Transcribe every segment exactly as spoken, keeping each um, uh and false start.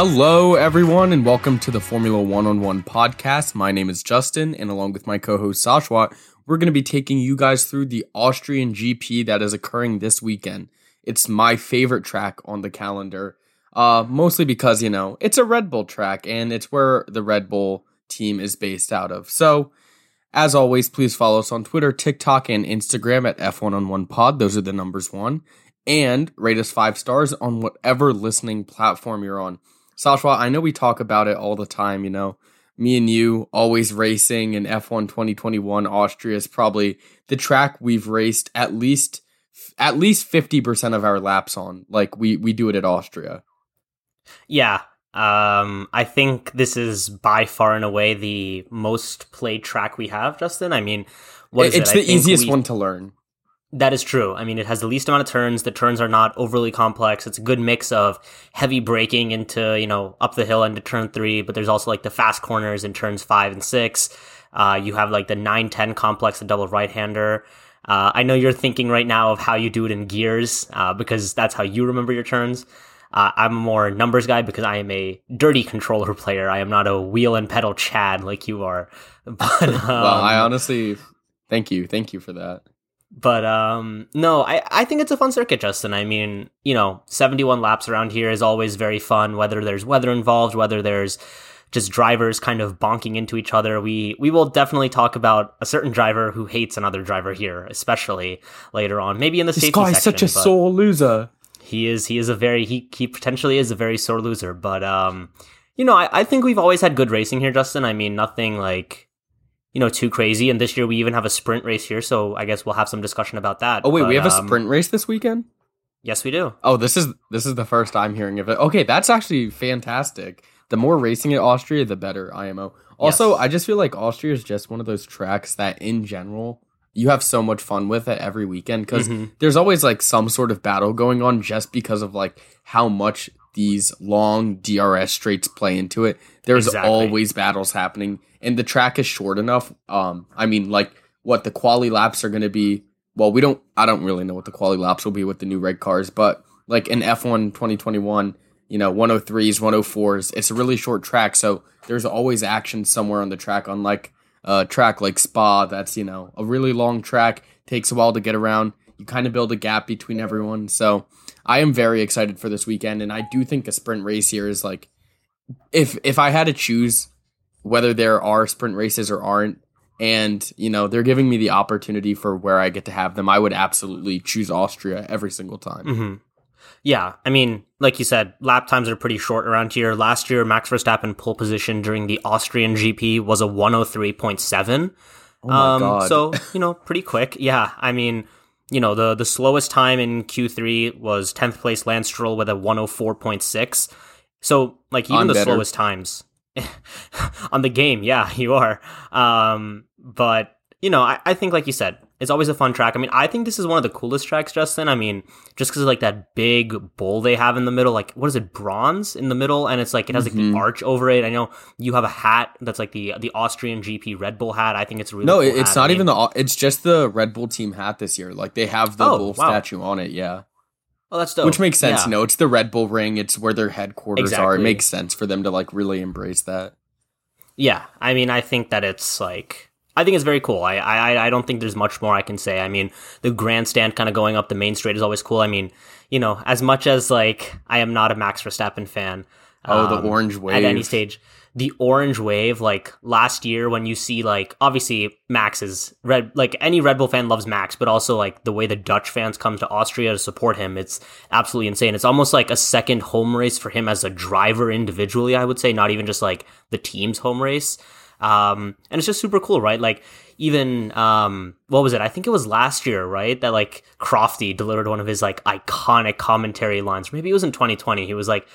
Hello, everyone, and welcome to the Formula One on One podcast. My name is Justin, and along with my co-host Sashwat, we're going to be taking you guys through the Austrian G P that is occurring this weekend. It's my favorite track on the calendar, uh, mostly because, you know, it's a Red Bull track, and it's where the Red Bull team is based out of. So, as always, please follow us on Twitter, TikTok, and Instagram at F one on one pod. Those are the numbers one. And rate us five stars on whatever listening platform you're on. Sashwa, I know we talk about it all the time, you know. Me and you, always racing, and F one twenty twenty-one Austria is probably the track we've raced at least at least fifty percent of our laps on. Like, we, we do it at Austria. Yeah. Um, I think this is by far and away the most played track we have, Justin. I mean, what is it's it? It's the easiest we... one to learn. That is true. I mean, it has the least amount of turns. The turns are not overly complex. It's a good mix of heavy braking into, you know, up the hill into turn three, but there's also like the fast corners in turns five and six. Uh, you have like the nine ten complex, the double right-hander. Uh, I know you're thinking right now of how you do it in gears uh, because that's how you remember your turns. Uh, I'm a more numbers guy because I am a dirty controller player. I am not a wheel and pedal Chad like you are. But, um, well, I honestly, thank you. Thank you for that. But um, no, I, I think it's a fun circuit, Justin. I mean, you know, seventy-one laps around here is always very fun, whether there's weather involved, whether there's just drivers kind of bonking into each other. We we will definitely talk about a certain driver who hates another driver here, especially later on, maybe in the safety section. This guy's such a sore loser. He is. He is a very he, he potentially is a very sore loser. But, um, you know, I, I think we've always had good racing here, Justin. I mean, nothing like, you know, too crazy. And this year we even have a sprint race here, so I guess we'll have some discussion about that. Oh wait, but, we have um, a sprint race this weekend? Yes, we do. Oh, this is this is the first I'm hearing of it. Okay, that's actually fantastic. The more racing at Austria, the better, I M O. Also, yes. I just feel like Austria is just one of those tracks that in general you have so much fun with it every weekend because mm-hmm. there's always like some sort of battle going on just because of like how much these long D R S straights play into it. There's exactly. always battles happening, and the track is short enough. Um, I mean, like what the quali laps are going to be. Well, we don't. I don't really know what the quali laps will be with the new red cars, but like in F one twenty twenty-one, you know, one oh threes, one oh fours. It's a really short track, so there's always action somewhere on the track. Unlike a track like Spa, that's, you know, a really long track, takes a while to get around. You kind of build a gap between everyone. So I am very excited for this weekend. And I do think a sprint race here is like, if if I had to choose whether there are sprint races or aren't, and, you know, they're giving me the opportunity for where I get to have them, I would absolutely choose Austria every single time. Mm-hmm. Yeah, I mean, like you said, lap times are pretty short around here. Last year, Max Verstappen pole position during the Austrian G P was a one oh three point seven. Oh my um, God. So, you know, pretty quick. Yeah, I mean, you know, the, the slowest time in Q three was tenth place Lance Stroll with a one oh four point six. So, like, even I'm the better. slowest times on the game. Yeah, you are. Um, but, you know, I, I think, like you said, it's always a fun track. I mean, I think this is one of the coolest tracks, Justin. I mean, just because of, like, that big bowl they have in the middle. Like, what is it, bronze in the middle? And it's, like, it has, like, mm-hmm. the arch over it. I know you have a hat that's, like, the the Austrian G P Red Bull hat. I think it's a really No, cool it's hat. not I mean, even the – it's just the Red Bull team hat this year. Like, they have the oh, bull wow. statue on it, yeah. Oh, that's dope. Which makes sense. Yeah. No, it's the Red Bull Ring. It's where their headquarters exactly. are. It makes sense for them to, like, really embrace that. Yeah. I mean, I think that it's, like – I think it's very cool. I, I I don't think there's much more I can say. I mean, the grandstand kind of going up the main straight is always cool. I mean, you know, as much as, like, I am not a Max Verstappen fan. Um, oh, the orange wave. At any stage. The orange wave, like, last year when you see, like, obviously Max is, red. like, any Red Bull fan loves Max, but also, like, the way the Dutch fans come to Austria to support him, it's absolutely insane. It's almost like a second home race for him as a driver individually, I would say, not even just, like, the team's home race. Um, and it's just super cool, right? Like, even, um, what was it? I think it was last year, right? That, like, Crofty delivered one of his, like, iconic commentary lines. Maybe it was in twenty twenty. He was like,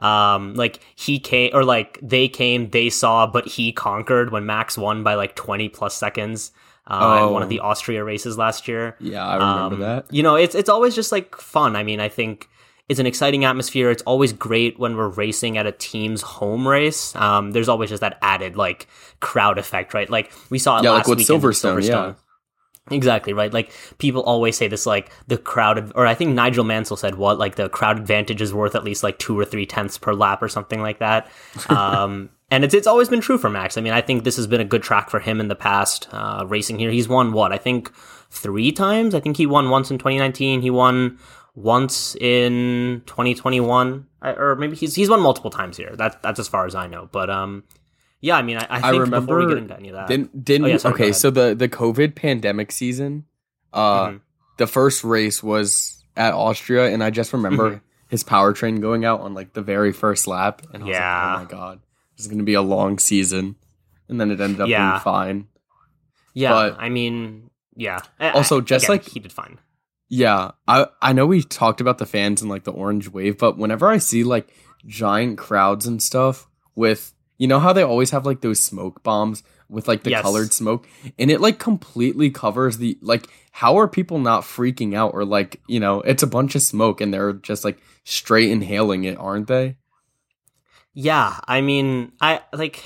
um, like, he came, or, like, they came, they saw, but he conquered when Max won by, like, twenty plus seconds. Um, oh. in one of the Austria races last year. Yeah, I remember um, that. You know, it's, it's always just, like, fun. I mean, I think it's an exciting atmosphere. It's always great when we're racing at a team's home race. Um, there's always just that added, like, crowd effect, right? Like, we saw it yeah, last like with weekend Silverstone, Silverstone. Yeah. Exactly, right? Like, people always say this, like, the crowd, or I think Nigel Mansell said what, like, the crowd advantage is worth at least, like, two or three tenths per lap or something like that. Um, and it's it's always been true for Max. I mean, I think this has been a good track for him in the past, uh, racing here. He's won, what, I think three times? I think he won once in twenty nineteen. He won once in twenty twenty-one. I, or maybe he's he's won multiple times here. That's, that's as far as I know. But, um... yeah, I mean, I, I think I remember, before we get into any of that. Didn't, didn't, oh, yeah, sorry, okay, so the, the COVID pandemic season, uh, mm-hmm. the first race was at Austria, and I just remember mm-hmm. his powertrain going out on, like, the very first lap. And I was yeah. like, oh, my God, this is going to be a long season. And then it ended up yeah. being fine. Yeah, but I mean, yeah. Also, I, just again, like... he did fine. Yeah, I, I know we talked about the fans and, like, the orange wave, but whenever I see, like, giant crowds and stuff with... You know how they always have, like, those smoke bombs with, like, the yes. colored smoke? And it, like, completely covers the, like, how are people not freaking out? Or, like, you know, it's a bunch of smoke and they're just, like, straight inhaling it, aren't they? Yeah, I mean, I, like...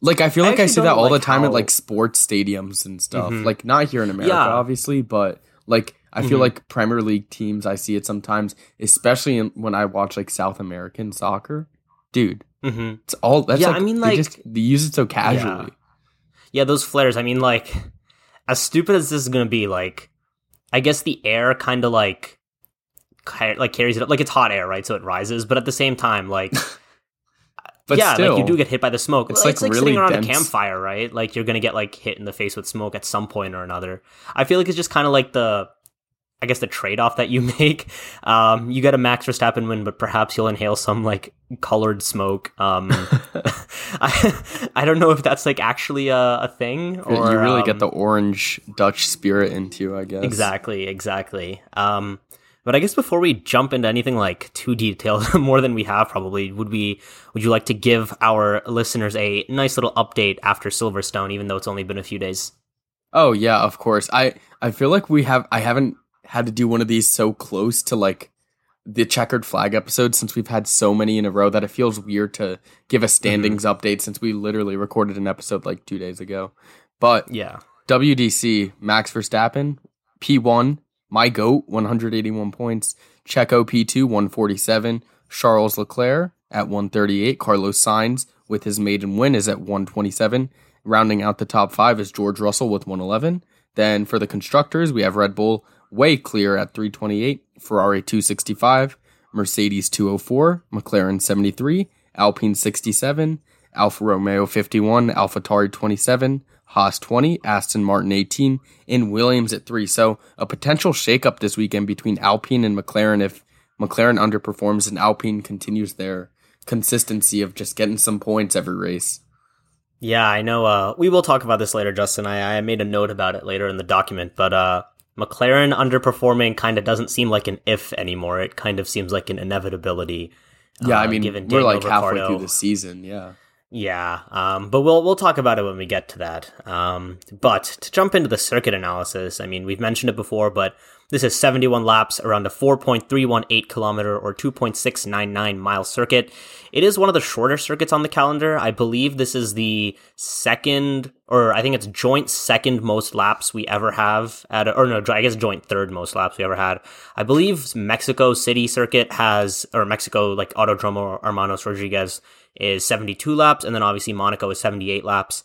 Like, I feel like I, I see that all like the time how... at, like, sports stadiums and stuff. Mm-hmm. Like, not here in America, yeah. obviously, but, like, I feel mm-hmm. like Premier League teams, I see it sometimes, especially in, when I watch, like, South American soccer. Dude. Mm-hmm. It's all that's yeah, like, I mean, like, they, just, they use it so casually. Yeah. yeah, those flares. I mean, like, as stupid as this is gonna be, like, I guess the air kind of like, like carries it up. Like, it's hot air, right? So it rises, but at the same time, like, but yeah, still, like, you do get hit by the smoke. It's, it's like, it's like really sitting around dense. A campfire, right? Like, you're gonna get like hit in the face with smoke at some point or another. I feel like it's just kind of like the. I guess the trade-off that you make, um, you get a Max Verstappen win, but perhaps you'll inhale some like colored smoke. Um, I, I don't know if that's like actually a, a thing. Or, you really um, get the orange Dutch spirit into you, I guess. Exactly, exactly. Um, but I guess before we jump into anything like too detailed, more than we have probably, would we? Would you like to give our listeners a nice little update after Silverstone, even though it's only been a few days? Oh yeah, of course. I I feel like we have. I haven't. Had to do one of these so close to like the checkered flag episode since we've had so many in a row that it feels weird to give a standings mm-hmm. update since we literally recorded an episode like two days ago. But yeah, W D C, Max Verstappen, P one, my GOAT, one hundred eighty-one points, Checo P two, one forty-seven, Charles Leclerc at one thirty-eight, Carlos Sainz with his maiden win is at one twenty-seven, rounding out the top five is George Russell with one eleven. Then for the constructors, we have Red Bull way clear at three twenty-eight, Ferrari two sixty-five, Mercedes two oh four, McLaren seventy-three, Alpine sixty-seven, Alfa Romeo fifty-one, AlphaTauri twenty-seven, Haas twenty, Aston Martin eighteen, and Williams at three. So a potential shakeup this weekend between Alpine and McLaren if McLaren underperforms and Alpine continues their consistency of just getting some points every race. Yeah, I know. Uh, we will talk about this later, Justin. I, I made a note about it later in the document, but... uh. McLaren underperforming kind of doesn't seem like an if anymore. It kind of seems like an inevitability. Yeah, uh, I mean, given we're like halfway Ricardo. Through the season. Yeah, yeah. Um, but we'll we'll talk about it when we get to that. Um, but to jump into the circuit analysis, I mean, we've mentioned it before, but this is seventy-one laps around a four point three one eight kilometer or two point six nine nine mile circuit. It is one of the shorter circuits on the calendar. I believe this is the second, or I think it's joint second most laps we ever have at, a, or no, I guess joint third most laps we ever had. I believe Mexico City circuit has, or Mexico, like Autodromo Hermanos Rodriguez is seventy-two laps. And then obviously Monaco is seventy-eight laps.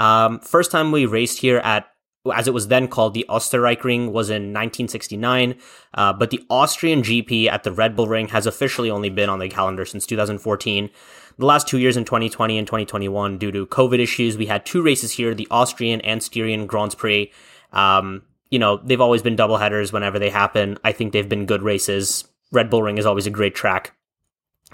Um, first time we raced here at, as it was then called, the Österreich Ring was in nineteen sixty-nine, uh, but the Austrian G P at the Red Bull Ring has officially only been on the calendar since two thousand fourteen. The last two years in twenty twenty and twenty twenty-one, due to COVID issues, we had two races here, the Austrian and Styrian Grand Prix. Um, you know, they've always been doubleheaders whenever they happen. I think they've been good races. Red Bull Ring is always a great track.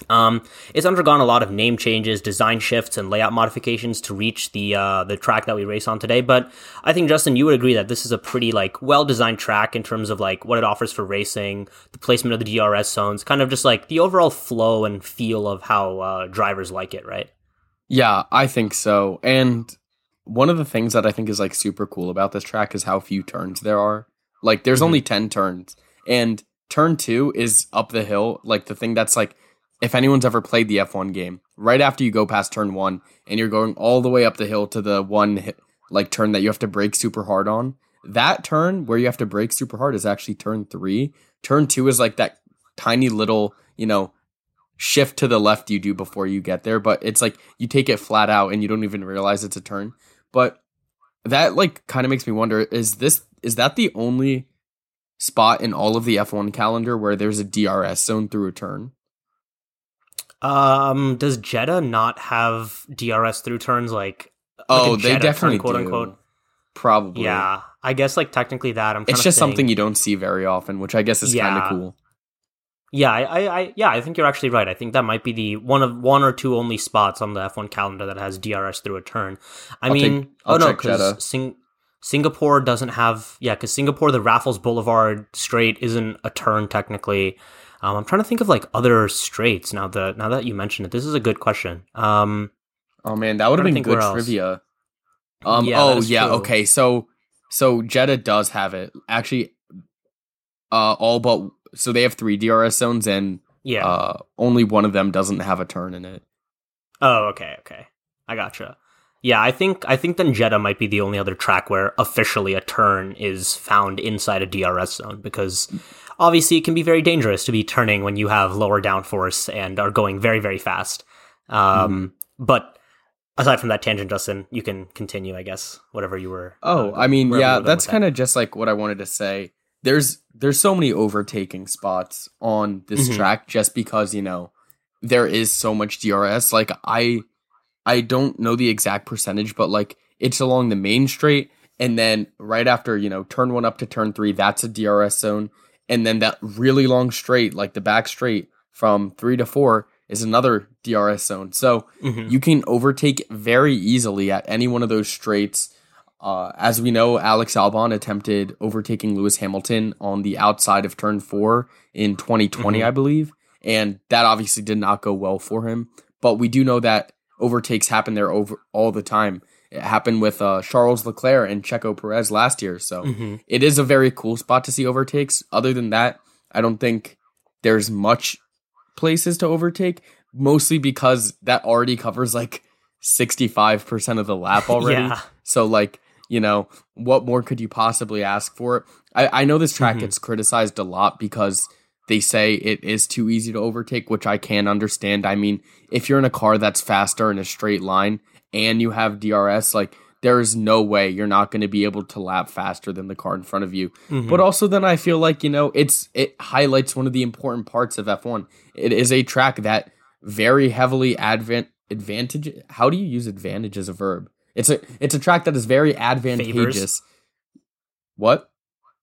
Um, it's undergone a lot of name changes, design shifts, and layout modifications to reach the uh, the track that we race on today. But I think, Justin, you would agree that this is a pretty like well-designed track in terms of like what it offers for racing, the placement of the D R S zones, kind of just like the overall flow and feel of how uh, drivers like it, right? Yeah, I think so. And one of the things that I think is like super cool about this track is how few turns there are. Like, there's mm-hmm. only ten turns, and turn two is up the hill, like the thing that's like. If anyone's ever played the F one game, right after you go past turn one and you're going all the way up the hill to the one hit, like turn that you have to brake super hard on, that turn where you have to brake super hard is actually turn three. Turn two is like that tiny little, you know, shift to the left you do before you get there. But it's like you take it flat out and you don't even realize it's a turn. But that like kind of makes me wonder, is this is that the only spot in all of the F one calendar where there's a D R S zone through a turn? Um, does Jeddah not have D R S through turns? Like, oh, like they Jeddah definitely turn, quote do. Unquote. Probably. Yeah, I guess like technically that. I'm. It's just think... something you don't see very often, which I guess is yeah. kind of cool. Yeah, I, I, yeah, I think you're actually right. I think that might be the one of one or two only spots on the F one calendar that has D R S through a turn. I I'll mean, take, oh no, because Sing- Singapore doesn't have. Yeah, because Singapore, the Raffles Boulevard straight isn't a turn technically. Um, I'm trying to think of like other straights now. The now that you mentioned it, this is a good question. Um, oh man, that would have been good trivia. Um, yeah, oh yeah, true. Okay. So, so Jeddah does have it actually. Uh, all but. So they have three D R S zones, and yeah, uh, only one of them doesn't have a turn in it. Oh, okay, okay, I gotcha. Yeah, I think I think then Jeddah might be the only other track where officially a turn is found inside a D R S zone, because obviously it can be very dangerous to be turning when you have lower downforce and are going very, very fast. Um, mm-hmm. But aside from that tangent, Justin, you can continue, I guess, whatever you were. Oh, uh, I mean, yeah, that's kind of that. Just like what I wanted to say. There's there's so many overtaking spots on this mm-hmm. track just because, you know, there is so much D R S. Like, I I don't know the exact percentage, but, like, it's along the main straight. And then right after, you know, turn one up to turn three, that's a D R S zone. And then that really long straight, like the back straight from three to four, is another D R S zone. So mm-hmm. you can overtake very easily at any one of those straights. Uh, as we know, Alex Albon attempted overtaking Lewis Hamilton on the outside of turn four in twenty twenty, mm-hmm. I believe. And that obviously did not go well for him. But we do know that overtakes happen there over all the time. It happened with uh, Charles Leclerc and Checo Perez last year. So mm-hmm. it is a very cool spot to see overtakes. Other than that, I don't think there's much places to overtake, mostly because that already covers like sixty-five percent of the lap already. yeah. So like, you know, what more could you possibly ask for? I, I know this track mm-hmm. gets criticized a lot because they say it is too easy to overtake, which I can understand. I mean, if you're in a car that's faster in a straight line and you have D R S, like there is no way you're not going to be able to lap faster than the car in front of you. Mm-hmm. But also then I feel like, you know, it's it highlights one of the important parts of F one. It is a track that very heavily advent advantage. How do you use advantage as a verb? It's a it's a track that is very advantageous. Favors. What?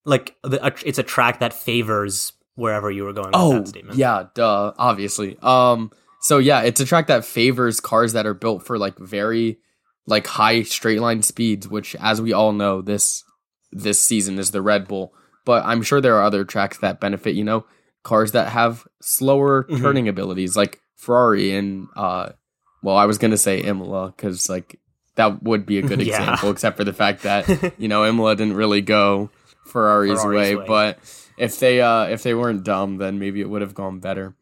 Like the, it's a track that favors wherever you were going with oh, that statement. Yeah, duh, obviously. Um so yeah, it's a track that favors cars that are built for like very like high straight line speeds, which as we all know this this season is the Red Bull, but I'm sure there are other tracks that benefit, you know, cars that have slower mm-hmm. turning abilities like Ferrari and uh well, I was going to say Imola cuz like that would be a good example, yeah. except for the fact that, you know, Imola didn't really go Ferrari's, Ferrari's way, way. But if they uh, if they weren't dumb, then maybe it would have gone better.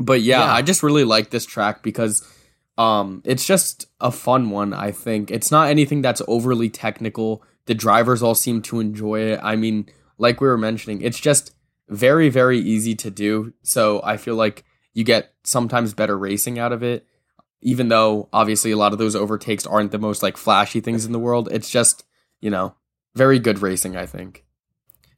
But yeah, yeah. I just really like this track because um, it's just a fun one, I think. It's not anything that's overly technical. The drivers all seem to enjoy it. I mean, like we were mentioning, it's just very, very easy to do. So I feel like you get sometimes better racing out of it. Even though, obviously, a lot of those overtakes aren't the most, like, flashy things in the world. It's just, you know, very good racing, I think.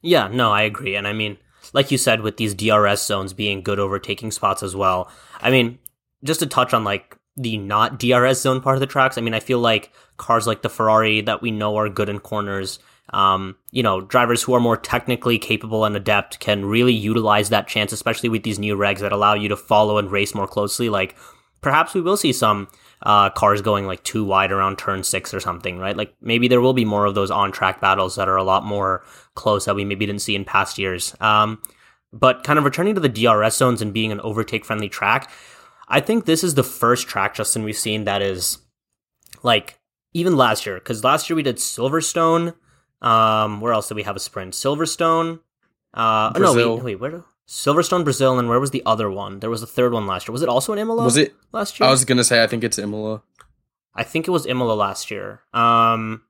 Yeah, no, I agree. And, I mean, like you said, with these D R S zones being good overtaking spots as well, I mean, just to touch on, like, the not D R S zone part of the tracks, I mean, I feel like cars like the Ferrari that we know are good in corners, um, you know, drivers who are more technically capable and adept can really utilize that chance, especially with these new regs that allow you to follow and race more closely, like, perhaps we will see some uh, cars going like too wide around turn six or something, right? Like maybe there will be more of those on-track battles that are a lot more close that we maybe didn't see in past years. Um, but kind of returning to the D R S zones and being an overtake-friendly track, I think this is the first track, Justin, we've seen that is like even last year, because last year we did Silverstone. Um, where else did we have a sprint? Silverstone. Uh, oh, no, wait, wait, where do... Silverstone, Brazil, and where was the other one? There was a third one last year. Was it also in Imola? Was it last year? I was gonna say I think it's Imola. I think it was Imola last year. Um,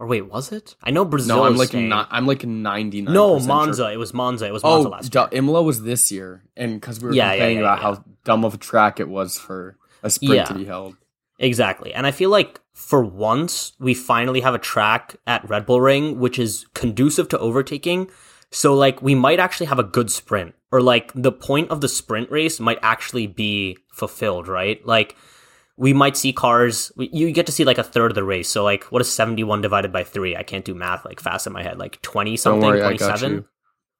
Or wait, was it? I know Brazil. No, I'm like ni- I'm like ninety nine. No, Monza. Sure. It was Monza. It was Monza oh, last year. D- Imola was this year, and because we were yeah, complaining yeah, yeah, about yeah. how dumb of a track it was for a sprint yeah. to be held. Exactly, and I feel like for once we finally have a track at Red Bull Ring which is conducive to overtaking. So like we might actually have a good sprint, or like the point of the sprint race might actually be fulfilled, right? Like. We might see cars, we, you get to see like a third of the race. So like, what is seventy-one divided by three? I can't do math like fast in my head, like twenty something, don't worry, twenty-seven. I got you.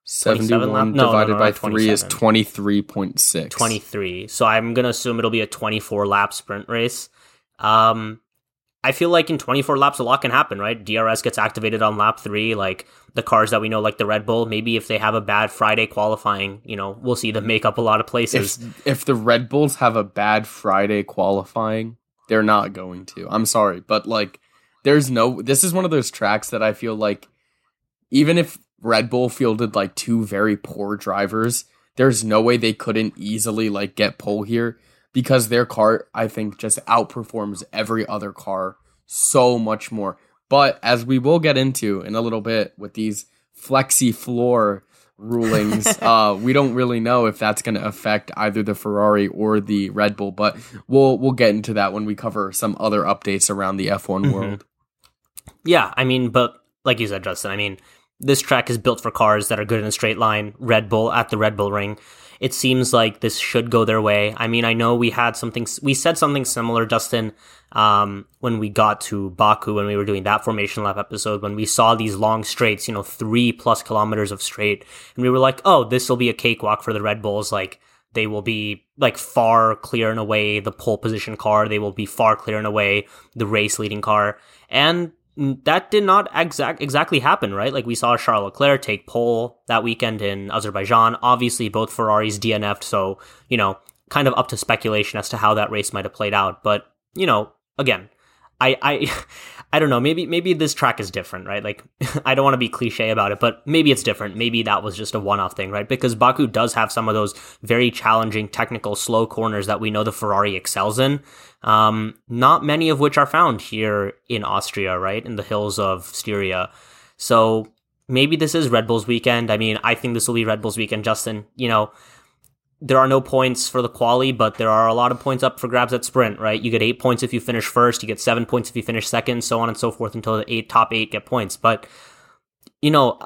seventy-one lap? No, divided no, no, no, by three is twenty-three point six. twenty-three. So I'm going to assume it'll be a twenty-four lap sprint race. Um, I feel like in twenty-four laps, a lot can happen, right? D R S gets activated on lap three. Like the cars that we know, like the Red Bull, maybe if they have a bad Friday qualifying, you know, we'll see them make up a lot of places. If, if the Red Bulls have a bad Friday qualifying, they're not going to. I'm sorry. But like, there's no, this is one of those tracks that I feel like even if Red Bull fielded like two very poor drivers, there's no way they couldn't easily like get pole here. Because their car, I think, just outperforms every other car so much more. But as we will get into in a little bit with these flexi floor rulings, uh, we don't really know if that's going to affect either the Ferrari or the Red Bull. But we'll we'll get into that when we cover some other updates around the F one mm-hmm. world. Yeah, I mean, but like you said, Justin, I mean, this track is built for cars that are good in a straight line. Red Bull at the Red Bull Ring. It seems like this should go their way. I mean, I know we had something, we said something similar, Justin, um, when we got to Baku, when we were doing that formation lap episode, when we saw these long straights, you know, three plus kilometers of straight. And we were like, oh, this will be a cakewalk for the Red Bulls. Like, they will be like far clear and away the pole position car. They will be far clear and away the race leading car. And that did not exact exactly happen, right? Like we saw Charles Leclerc take pole that weekend in Azerbaijan. Obviously, both Ferraris D N F'd, so, you know, kind of up to speculation as to how that race might have played out. But, you know, again, I I, I don't know. Maybe maybe this track is different, right? Like, I don't want to be cliche about it, but maybe it's different. Maybe that was just a one-off thing, right? Because Baku does have some of those very challenging, technical, slow corners that we know the Ferrari excels in. Um, not many of which are found here in Austria, right? In the hills of Styria. So maybe this is Red Bull's weekend. I mean, I think this will be Red Bull's weekend, Justin. You know, there are no points for the quali, but there are a lot of points up for grabs at sprint, right? You get eight points if you finish first, you get seven points if you finish second, so on and so forth until the eight top eight get points. But, you know,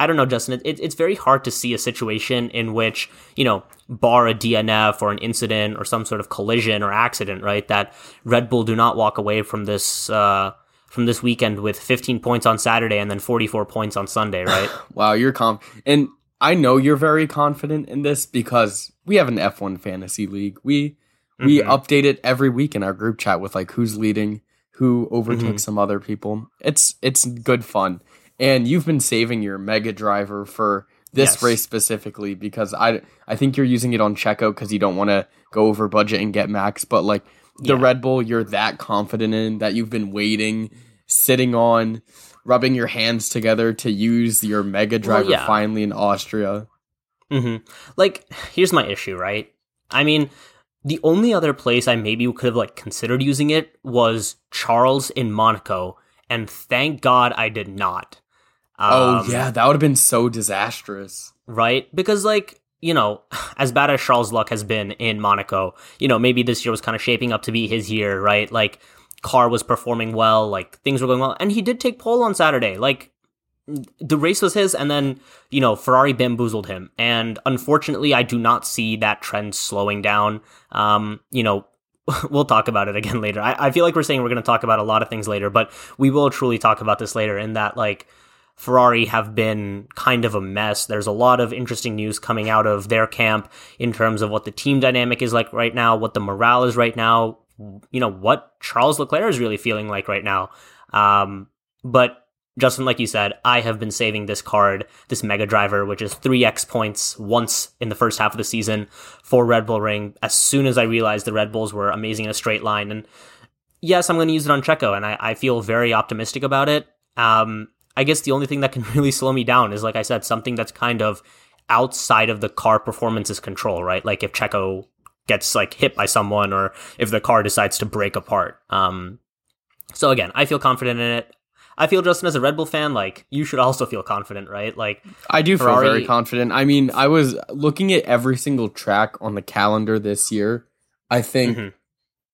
I don't know, Justin, it, it's very hard to see a situation in which, you know, bar a D N F or an incident or some sort of collision or accident, right, that Red Bull do not walk away from this uh, from this weekend with fifteen points on Saturday and then forty-four points on Sunday, right? Wow, you're calm. And I know you're very confident in this because we have an F one fantasy league. We we mm-hmm. update it every week in our group chat with, like, who's leading, who overtook mm-hmm. some other people. It's it's good fun. And you've been saving your mega driver for this yes. race specifically because I, I think you're using it on Checo because you don't want to go over budget and get Max. But like the yeah. Red Bull, you're that confident in that you've been waiting, sitting on, rubbing your hands together to use your mega driver well, yeah. finally in Austria. Mm-hmm. Like, here's my issue, right? I mean, the only other place I maybe could have like considered using it was Charles in Monaco. And thank God I did not. Um, oh, yeah, that would have been so disastrous. Right? Because, like, you know, as bad as Charles' luck has been in Monaco, you know, maybe this year was kind of shaping up to be his year, right? Like, car was performing well, like, things were going well. And he did take pole on Saturday. Like, the race was his, and then, you know, Ferrari bamboozled him. And unfortunately, I do not see that trend slowing down. Um, you know, we'll talk about it again later. I, I feel like we're saying we're going to talk about a lot of things later, but we will truly talk about this later in that, like, Ferrari have been kind of a mess. There's a lot of interesting news coming out of their camp in terms of what the team dynamic is like right now, what the morale is right now, you know, what Charles Leclerc is really feeling like right now. Um, but Justin, like you said, I have been saving this card, this mega driver, which is three x points once in the first half of the season for Red Bull Ring as soon as I realized the Red Bulls were amazing in a straight line. And yes, I'm going to use it on Checo, and I, I feel very optimistic about it. Um, I guess the only thing that can really slow me down is, like I said, something that's kind of outside of the car performance's control, right? Like if Checo gets like hit by someone or if the car decides to break apart. Um, so again, I feel confident in it. I feel, Justin, as a Red Bull fan, like, you should also feel confident, right? Like, I do Ferrari... feel very confident. I mean, I was looking at every single track on the calendar this year. I think, mm-hmm.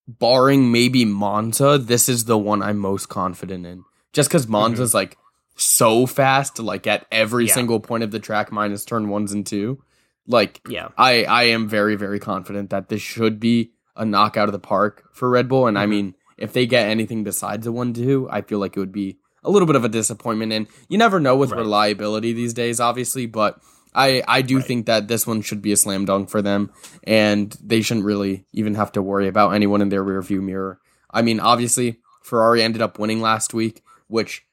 barring maybe Monza, this is the one I'm most confident in. Just because Monza's, mm-hmm. like, so fast, like, at every yeah. single point of the track, minus turn ones and two. Like, yeah. I, I am very, very confident that this should be a knockout of the park for Red Bull. And, mm-hmm. I mean, if they get anything besides a one two, I feel like it would be a little bit of a disappointment. And you never know with right. reliability these days, obviously. But I, I do right. think that this one should be a slam dunk for them. And they shouldn't really even have to worry about anyone in their rearview mirror. I mean, obviously, Ferrari ended up winning last week, which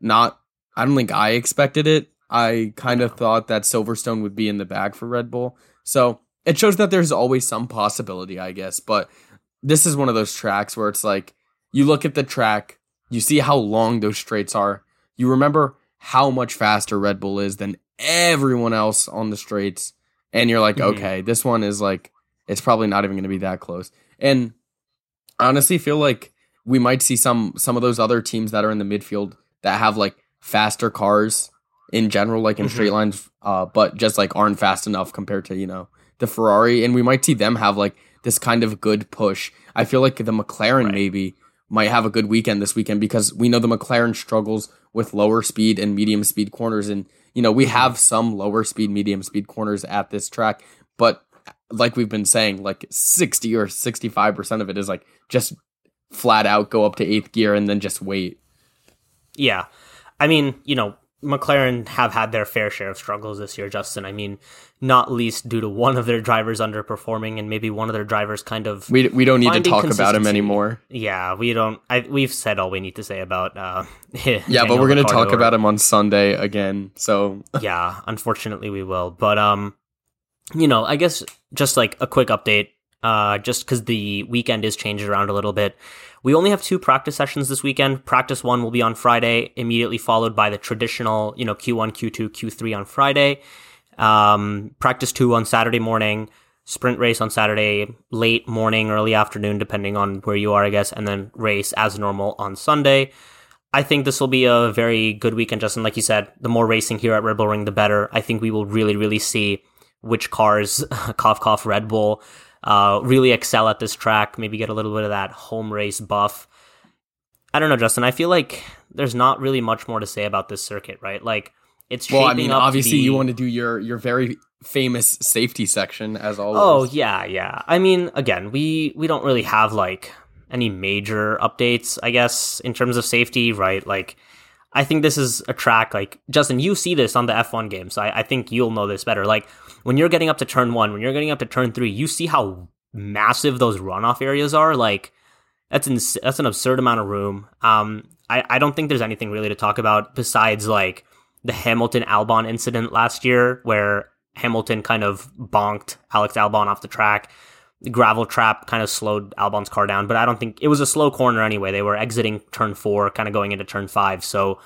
not, I don't think I expected it. I kind of thought that Silverstone would be in the bag for Red Bull. So it shows that there's always some possibility, I guess. But this is one of those tracks where it's like, you look at the track, you see how long those straights are. You remember how much faster Red Bull is than everyone else on the straights. And you're like, mm-hmm. okay, this one is like, it's probably not even going to be that close. And I honestly feel like we might see some, some of those other teams that are in the midfield that have like faster cars in general, like in mm-hmm. straight lines, uh, but just like aren't fast enough compared to, you know, the Ferrari. And we might see them have like this kind of good push. I feel like the McLaren right. maybe might have a good weekend this weekend, because we know the McLaren struggles with lower speed and medium speed corners. And, you know, we have some lower speed, medium speed corners at this track, but like we've been saying, like sixty or sixty-five percent of it is like just flat out go up to eighth gear and then just wait. Yeah. I mean, you know, McLaren have had their fair share of struggles this year, Justin. I mean, not least due to one of their drivers underperforming, and maybe one of their drivers kind of we we don't need to talk about him anymore. Yeah, we don't. I, we've said all we need to say about. Uh, yeah, but we're gonna Ricardo talk or, about him on Sunday again. So yeah, unfortunately we will. But um, you know, I guess just like a quick update, uh, just because the weekend is changed around a little bit. We only have two practice sessions this weekend. Practice one will be on Friday, immediately followed by the traditional, you know, Q one, Q two, Q three on Friday. Um, practice two on Saturday morning, sprint race on Saturday, late morning, early afternoon, depending on where you are, I guess, and then race as normal on Sunday. I think this will be a very good weekend, Justin. Like you said, the more racing here at Red Bull Ring, the better. I think we will really, really see which cars, cough, cough, Red Bull, Uh, really excel at this track, maybe get a little bit of that home race buff. I don't know, Justin. I feel like there's not really much more to say about this circuit, right? Like, it's shaping up. Well, I mean, obviously the... you want to do your, your very famous safety section, as always. Oh, yeah, yeah. I mean, again, we, we don't really have, like, any major updates, I guess, in terms of safety, right? Like, I think this is a track, like, Justin, you see this on the F one game, so I, I think you'll know this better. Like, when you're getting up to turn one, when you're getting up to turn three, you see how massive those runoff areas are. Like, that's ins- that's an absurd amount of room. Um, I, I don't think there's anything really to talk about besides, like, the Hamilton-Albon incident last year, where Hamilton kind of bonked Alex Albon off the track. The gravel trap kind of slowed Albon's car down, but I don't think it was a slow corner anyway. They were exiting turn four, kind of going into turn five. So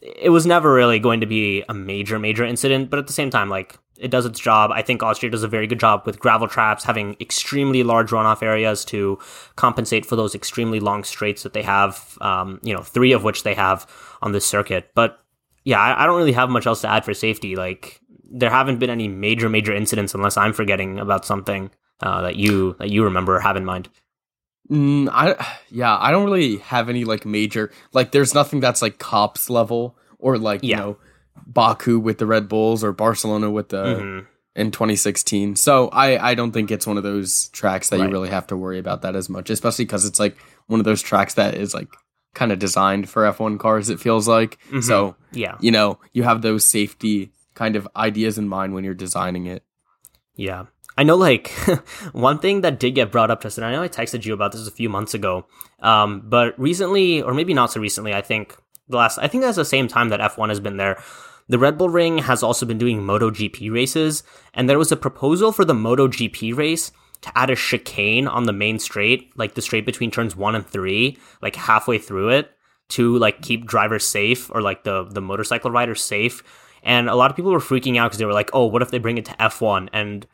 it was never really going to be a major, major incident. But at the same time, like, it does its job. I think Austria does a very good job with gravel traps, having extremely large runoff areas to compensate for those extremely long straights that they have, um, you know, three of which they have on this circuit. But yeah, I, I don't really have much else to add for safety. Like, there haven't been any major, major incidents unless I'm forgetting about something. Uh, that you that you remember or have in mind. Mm, I yeah, I don't really have any like major like. There's nothing that's like cops level or like yeah. you know Baku with the Red Bulls or Barcelona with the mm-hmm. in twenty sixteen. So I I don't think it's one of those tracks that right. you really have to worry about that as much, especially because it's like one of those tracks that is like kind of designed for F one cars. It feels like mm-hmm. so yeah you know you have those safety kind of ideas in mind when you're designing it. Yeah. I know, like, one thing that did get brought up, Justin, I know I texted you about this a few months ago, um, but recently, or maybe not so recently, I think the last, I think that's the same time that F one has been there. The Red Bull Ring has also been doing MotoGP races, and there was a proposal for the MotoGP race to add a chicane on the main straight, like the straight between turns one and three, like halfway through it, to, like, keep drivers safe, or, like, the, the motorcycle riders safe. And a lot of people were freaking out because they were like, oh, what if they bring it to F one? And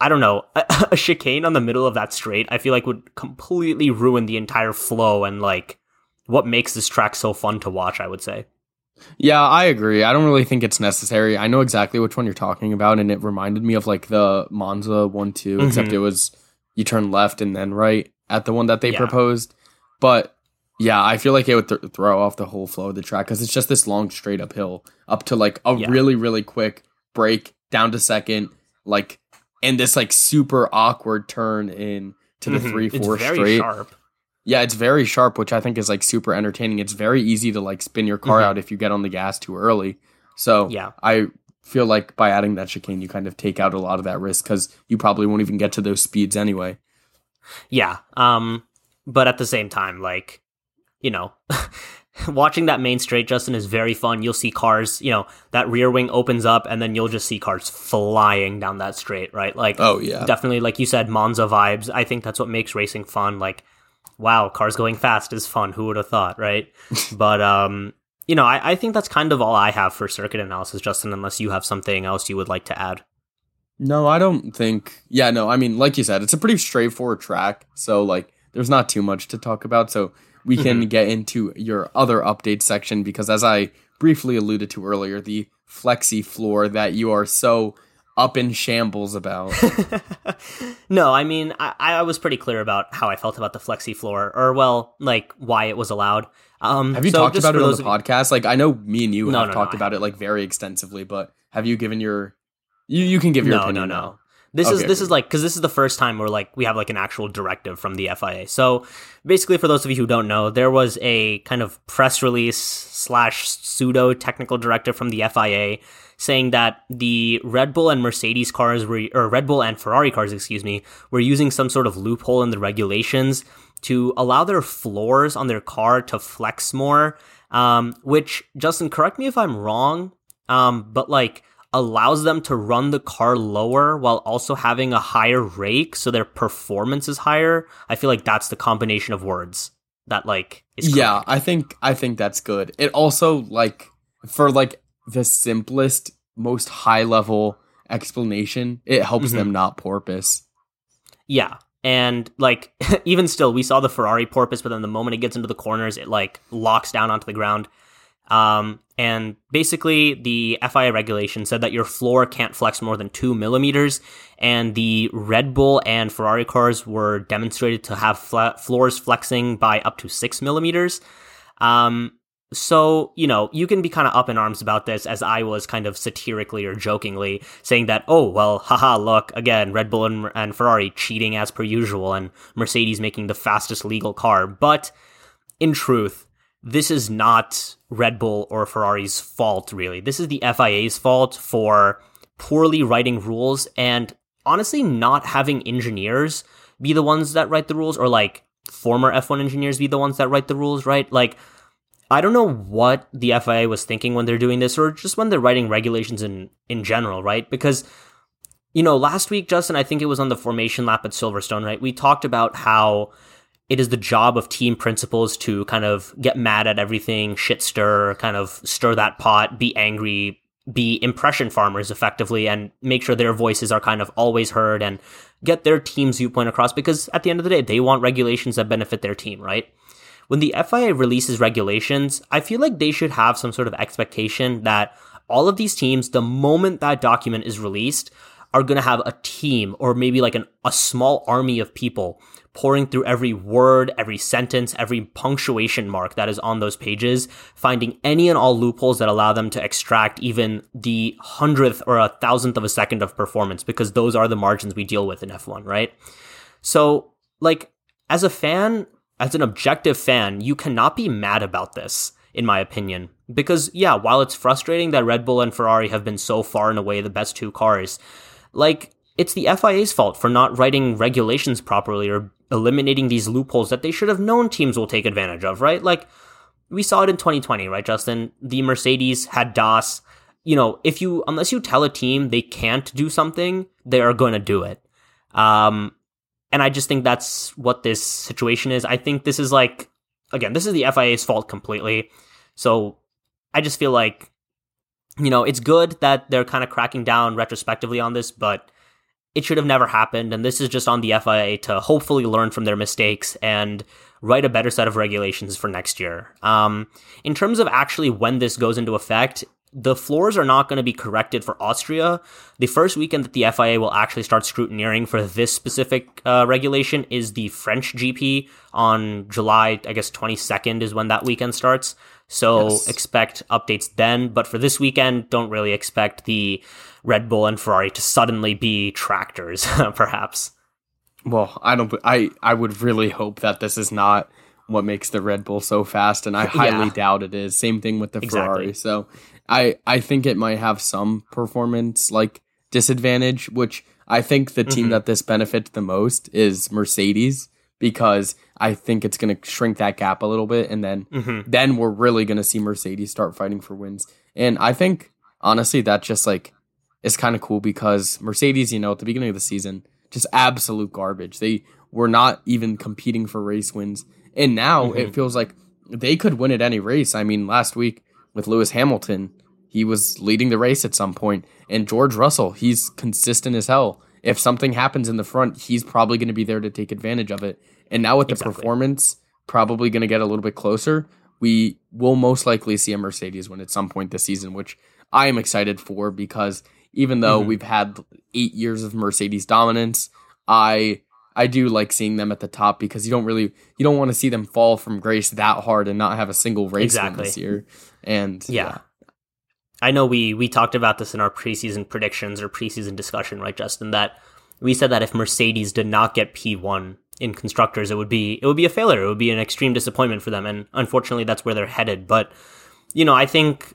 I don't know, a, a chicane on the middle of that straight, I feel like would completely ruin the entire flow and like what makes this track so fun to watch, I would say. Yeah, I agree. I don't really think it's necessary. I know exactly which one you're talking about, and it reminded me of like the Monza one two, mm-hmm. except it was you turn left and then right at the one that they yeah. proposed. But yeah, I feel like it would th- throw off the whole flow of the track because it's just this long straight uphill up to like a yeah. really, really quick break down to second, like, and this like super awkward turn in to the mm-hmm. three, four it's very straight. Sharp. Yeah, it's very sharp, which I think is like super entertaining. It's very easy to like spin your car mm-hmm. out if you get on the gas too early. So yeah. I feel like by adding that chicane, you kind of take out a lot of that risk because you probably won't even get to those speeds anyway. Yeah. Um, but at the same time, like, you know, watching that main straight, Justin, is very fun. You'll see cars, you know, that rear wing opens up and then you'll just see cars flying down that straight, right? Like, oh, yeah. Definitely, like you said, Monza vibes. I think that's what makes racing fun. Like, wow, cars going fast is fun. Who would have thought, right? But, um, you know, I, I think that's kind of all I have for circuit analysis, Justin, unless you have something else you would like to add. No, I don't think. Yeah, no, I mean, like you said, it's a pretty straightforward track. So, like, there's not too much to talk about. So we can mm-hmm. get into your other update section because, as I briefly alluded to earlier, the flexi floor that you are so up in shambles about. No, I mean, I, I was pretty clear about how I felt about the flexi floor, or well, like why it was allowed. Um, have you so talked about it on the podcast? Like, I know me and you no, have no, talked no, about I... it like very extensively, but have you given your? You you can give your no, opinion. No, no, no. This okay, is this okay. is like because this is the first time where like we have like an actual directive from the F I A. So basically, for those of you who don't know, there was a kind of press release slash pseudo technical directive from the F I A. Saying that the Red Bull and Mercedes cars were, or Red Bull and Ferrari cars, excuse me, were using some sort of loophole in the regulations to allow their floors on their car to flex more. Um, which, Justin, correct me if I'm wrong, um, but like allows them to run the car lower while also having a higher rake, so their performance is higher. I feel like that's the combination of words that like is correct. Yeah, I think I think that's good. It also like for like. the simplest, most high-level explanation, it helps mm-hmm. them not porpoise. Yeah, and, like, even still, we saw the Ferrari porpoise, but then the moment it gets into the corners, it, like, locks down onto the ground. Um, and basically, the F I A regulation said that your floor can't flex more than two millimeters, and the Red Bull and Ferrari cars were demonstrated to have flat floors flexing by up to six millimeters. Um... So, you know, you can be kind of up in arms about this, as I was kind of satirically or jokingly saying that, oh, well, haha, look, again, Red Bull and, and Ferrari cheating as per usual, and Mercedes making the fastest legal car. But in truth, this is not Red Bull or Ferrari's fault, really. This is the F I A's fault for poorly writing rules and honestly not having engineers be the ones that write the rules, or like former F one engineers be the ones that write the rules, right? Like, I don't know what the F I A was thinking when they're doing this, or just when they're writing regulations in, in general, right? Because, you know, last week, Justin, I think it was on the formation lap at Silverstone, right? We talked about how it is the job of team principals to kind of get mad at everything, shit stir, kind of stir that pot, be angry, be impression farmers effectively, and make sure their voices are kind of always heard and get their team's viewpoint across. Because at the end of the day, they want regulations that benefit their team, right? When the F I A releases regulations, I feel like they should have some sort of expectation that all of these teams, the moment that document is released, are going to have a team or maybe like an, a small army of people pouring through every word, every sentence, every punctuation mark that is on those pages, finding any and all loopholes that allow them to extract even the hundredth or a thousandth of a second of performance, because those are the margins we deal with in F one, right? So, like, as a fan... As an objective fan, you cannot be mad about this, in my opinion. Because, yeah, while it's frustrating that Red Bull and Ferrari have been so far and away the best two cars, like, it's the F I A's fault for not writing regulations properly or eliminating these loopholes that they should have known teams will take advantage of, right? Like, we saw it in twenty twenty, right, Justin? The Mercedes had D O S. You know, if you, unless you tell a team they can't do something, they are going to do it. Um... And I just think that's what this situation is. I think this is like, again, this is the F I A's fault completely. So I just feel like, you know, it's good that they're kind of cracking down retrospectively on this, but it should have never happened. And this is just on the F I A to hopefully learn from their mistakes and write a better set of regulations for next year. Um, in terms of actually when this goes into effect, the floors are not going to be corrected for Austria. The first weekend that the F I A will actually start scrutineering for this specific uh, regulation is the French G P on July, I guess, twenty-second is when that weekend starts. So yes. Expect updates then. But for this weekend, don't really expect the Red Bull and Ferrari to suddenly be tractors, perhaps. Well, I don't. I, I would really hope that this is not what makes the Red Bull so fast, and I highly yeah. doubt it is. Same thing with the exactly. Ferrari. So I, I think it might have some performance like disadvantage, which I think the mm-hmm. team that this benefits the most is Mercedes, because I think it's going to shrink that gap a little bit, and then mm-hmm. then we're really going to see Mercedes start fighting for wins. And I think, honestly, that just like is kind of cool, because Mercedes, you know, at the beginning of the season, just absolute garbage. They were not even competing for race wins. And now mm-hmm. it feels like they could win at any race. I mean, last week with Lewis Hamilton, he was leading the race at some point. And George Russell, he's consistent as hell. If something happens in the front, he's probably going to be there to take advantage of it. And now with the exactly. performance, probably going to get a little bit closer. We will most likely see a Mercedes win at some point this season, which I am excited for, because even though mm-hmm. we've had eight years of Mercedes dominance, I I do like seeing them at the top, because you don't really you don't want to see them fall from grace that hard and not have a single race exactly. win this year. And yeah. yeah. I know we we talked about this in our preseason predictions or preseason discussion, right, Justin? That we said that if Mercedes did not get P one in constructors, it would be it would be a failure. It would be an extreme disappointment for them, and unfortunately, that's where they're headed. But you know, I think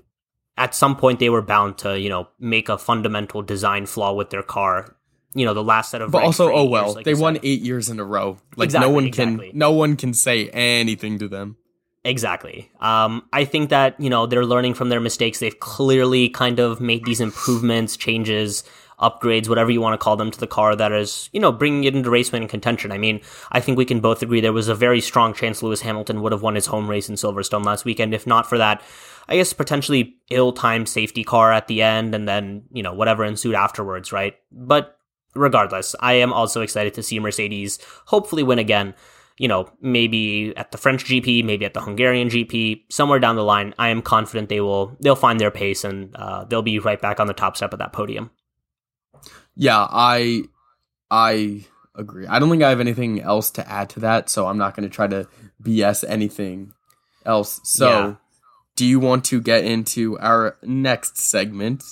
at some point they were bound to, you know, make a fundamental design flaw with their car. You know, the last set of. But also, oh well, years, like they won eight years in a row. Like exactly, no one exactly. can, no one can say anything to them. Exactly. Um, I think that, you know, they're learning from their mistakes. They've clearly kind of made these improvements, changes, upgrades, whatever you want to call them, to the car that is, you know, bringing it into race win contention. I mean, I think we can both agree there was a very strong chance Lewis Hamilton would have won his home race in Silverstone last weekend, if not for that, I guess, potentially ill-timed safety car at the end, and then, you know, whatever ensued afterwards, right? But regardless, I am also excited to see Mercedes hopefully win again. You know, maybe at the French G P, maybe at the Hungarian G P, somewhere down the line. I am confident they will, they'll find their pace, and uh, they'll be right back on the top step of that podium. Yeah, I, I agree. I don't think I have anything else to add to that, so I'm not going to try to B S anything else. So yeah. Do you want to get into our next segment?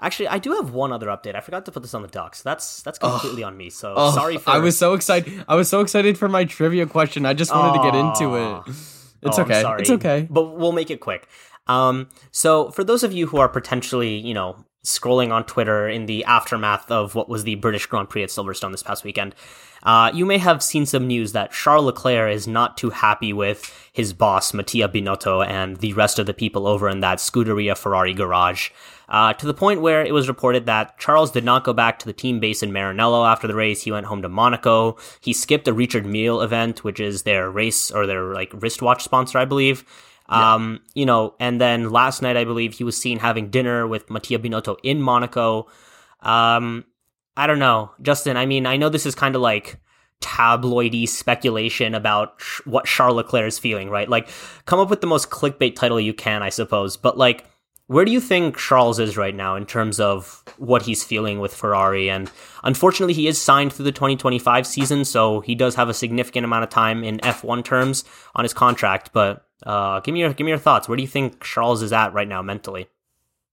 Actually, I do have one other update. I forgot to put this on the doc, so that's that's completely oh, on me. So oh, sorry for I was so excited. I was so excited for my trivia question. I just wanted oh, to get into it. It's oh, okay. It's okay. But we'll make it quick. Um, so for those of you who are potentially, you know, scrolling on Twitter in the aftermath of what was the British Grand Prix at Silverstone this past weekend, uh, you may have seen some news that Charles Leclerc is not too happy with his boss, Mattia Binotto, and the rest of the people over in that Scuderia Ferrari garage. Uh, to the point where it was reported that Charles did not go back to the team base in Maranello after the race. He went home to Monaco. He skipped the Richard Mille event, which is their race or their like wristwatch sponsor, I believe. Yeah. Um, you know, and then last night, I believe he was seen having dinner with Mattia Binotto in Monaco. Um, I don't know, Justin. I mean, I know this is kind of like tabloidy speculation about sh- what Charles Leclerc is feeling, right? Like, come up with the most clickbait title you can, I suppose. But like, where do you think Charles is right now in terms of what he's feeling with Ferrari? And unfortunately, he is signed through the twenty twenty-five season, so he does have a significant amount of time in F one terms on his contract. But uh, give me your give me your thoughts. Where do you think Charles is at right now mentally?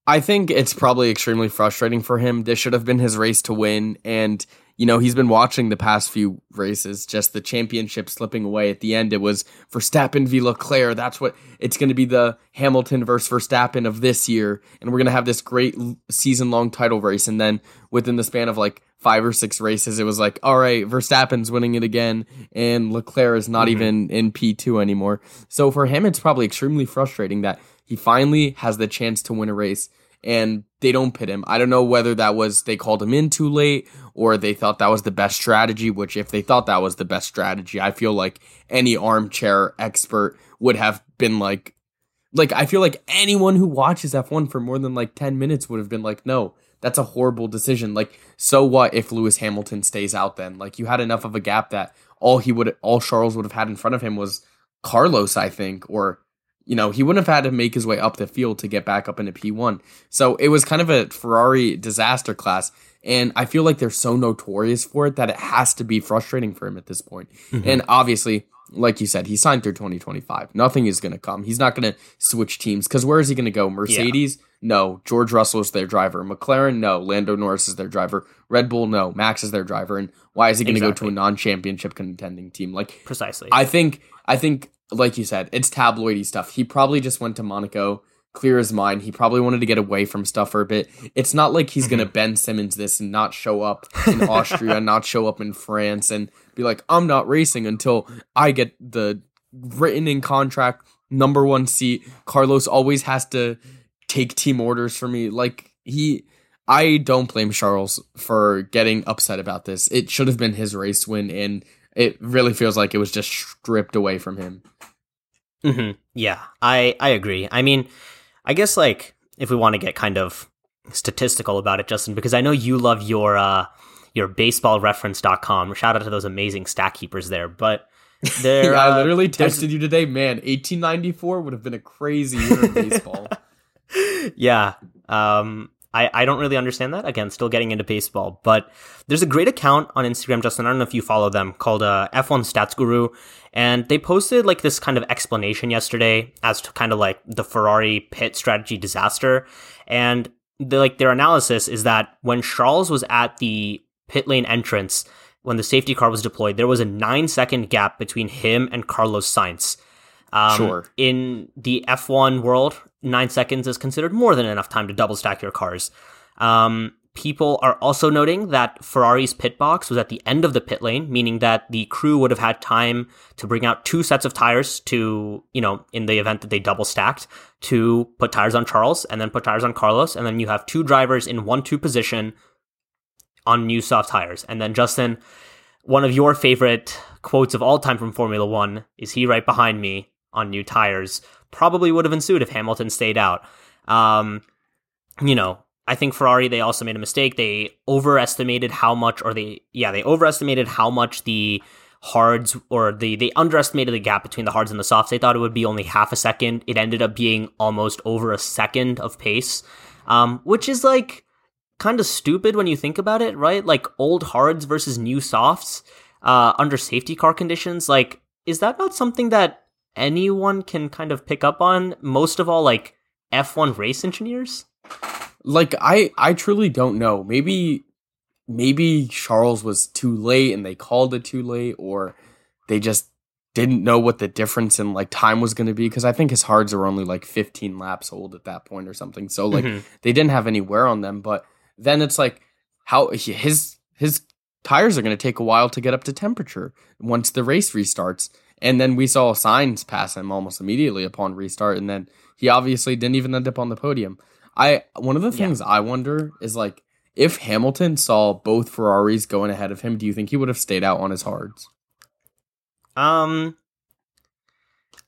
I think it's probably extremely frustrating for him. This should have been his race to win. And, you know, he's been watching the past few races, just the championship slipping away. At the end, it was Verstappen v. Leclerc. That's what it's going to be, the Hamilton versus Verstappen of this year. And we're going to have this great season-long title race. And then within the span of like five or six races, it was like, all right, Verstappen's winning it again, and Leclerc is not mm-hmm. even in P two anymore. So for him, it's probably extremely frustrating that he finally has the chance to win a race, and they don't pit him. I don't know whether that was they called him in too late or they thought that was the best strategy, which if they thought that was the best strategy, I feel like any armchair expert would have been like, like I feel like anyone who watches F one for more than like ten minutes would have been like, no, that's a horrible decision. Like, so what if Lewis Hamilton stays out then? Like, you had enough of a gap that all he would, all Charles would have had in front of him was Carlos, I think, or, you know, he wouldn't have had to make his way up the field to get back up into P one. So it was kind of a Ferrari disaster class. And I feel like they're so notorious for it that it has to be frustrating for him at this point. Mm-hmm. And obviously, like you said, he signed through twenty twenty-five. Nothing is going to come. He's not going to switch teams because where is he going to go? Mercedes? Yeah. No. George Russell is their driver. McLaren? No. Lando Norris is their driver. Red Bull? No. Max is their driver. And why is he going to exactly. go to a non-championship contending team? Like precisely. I think, I think, like you said, it's tabloidy stuff. He probably just went to Monaco, clear his mind. He probably wanted to get away from stuff for a bit. It's not like he's mm-hmm. going to Ben Simmons this and not show up in Austria, and not show up in France, and be like, I'm not racing until I get the written in contract number one seat. Carlos always has to take team orders for me. Like he, I don't blame Charles for getting upset about this. It should have been his race win, and it really feels like it was just stripped away from him. Mm-hmm. Yeah, I, I agree. I mean, I guess, like, if we want to get kind of statistical about it, Justin, because I know you love your uh, your baseball reference dot com. Shout out to those amazing stat keepers there. But there, yeah, I literally uh, texted you today, man, eighteen ninety-four would have been a crazy year in baseball. Yeah, um, I, I don't really understand that. Again, still getting into baseball. But there's a great account on Instagram, Justin. I don't know if you follow them, called uh, F one Stats Guru. And they posted like this kind of explanation yesterday as to kind of like the Ferrari pit strategy disaster. And the, like their analysis is that when Charles was at the pit lane entrance, when the safety car was deployed, there was a nine second gap between him and Carlos Sainz. Um, sure. In the F one world, nine seconds is considered more than enough time to double stack your cars. Um, People are also noting that Ferrari's pit box was at the end of the pit lane, meaning that the crew would have had time to bring out two sets of tires to, you know, in the event that they double stacked, to put tires on Charles and then put tires on Carlos. And then you have two drivers in one two position on new soft tires. And then, Justin, one of your favorite quotes of all time from Formula One is "He right behind me on new tires" probably would have ensued if Hamilton stayed out. Um, you know, I think Ferrari, they also made a mistake. They overestimated how much, or they, yeah, they overestimated how much the hards, or the, they underestimated the gap between the hards and the softs. They thought it would be only half a second. It ended up being almost over a second of pace, um, which is like kind of stupid when you think about it, right? Like old hards versus new softs uh, under safety car conditions. Like, is that not something that anyone can kind of pick up on? Most of all, like F one race engineers? Like, I, I truly don't know. Maybe maybe Charles was too late and they called it too late, or they just didn't know what the difference in, like, time was going to be. Because I think his hards are only, like, fifteen laps old at that point or something. So, like, mm-hmm. they didn't have any wear on them. But then it's like, how his his tires are going to take a while to get up to temperature once the race restarts. And then we saw Sainz pass him almost immediately upon restart. And then he obviously didn't even end up on the podium. I one of the things yeah. I wonder is, like, if Hamilton saw both Ferraris going ahead of him, do you think he would have stayed out on his hards? Um,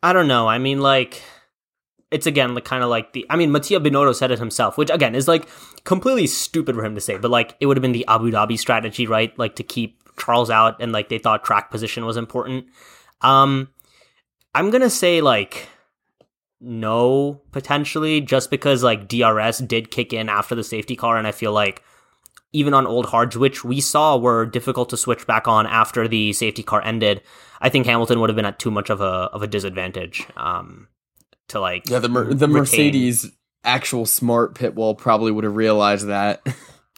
I don't know. I mean, like, it's again, like, kind of like the. I mean, Mattia Binotto said it himself, which again is like completely stupid for him to say. But like, it would have been the Abu Dhabi strategy, right? Like to keep Charles out, and like they thought track position was important. Um, I'm gonna say like. No, potentially, just because like D R S did kick in after the safety car, and I feel like even on old hards, which we saw were difficult to switch back on after the safety car ended, I think Hamilton would have been at too much of a of a disadvantage. Um, to like yeah, the mer- the retain. Mercedes actual smart pit wall probably would have realized that.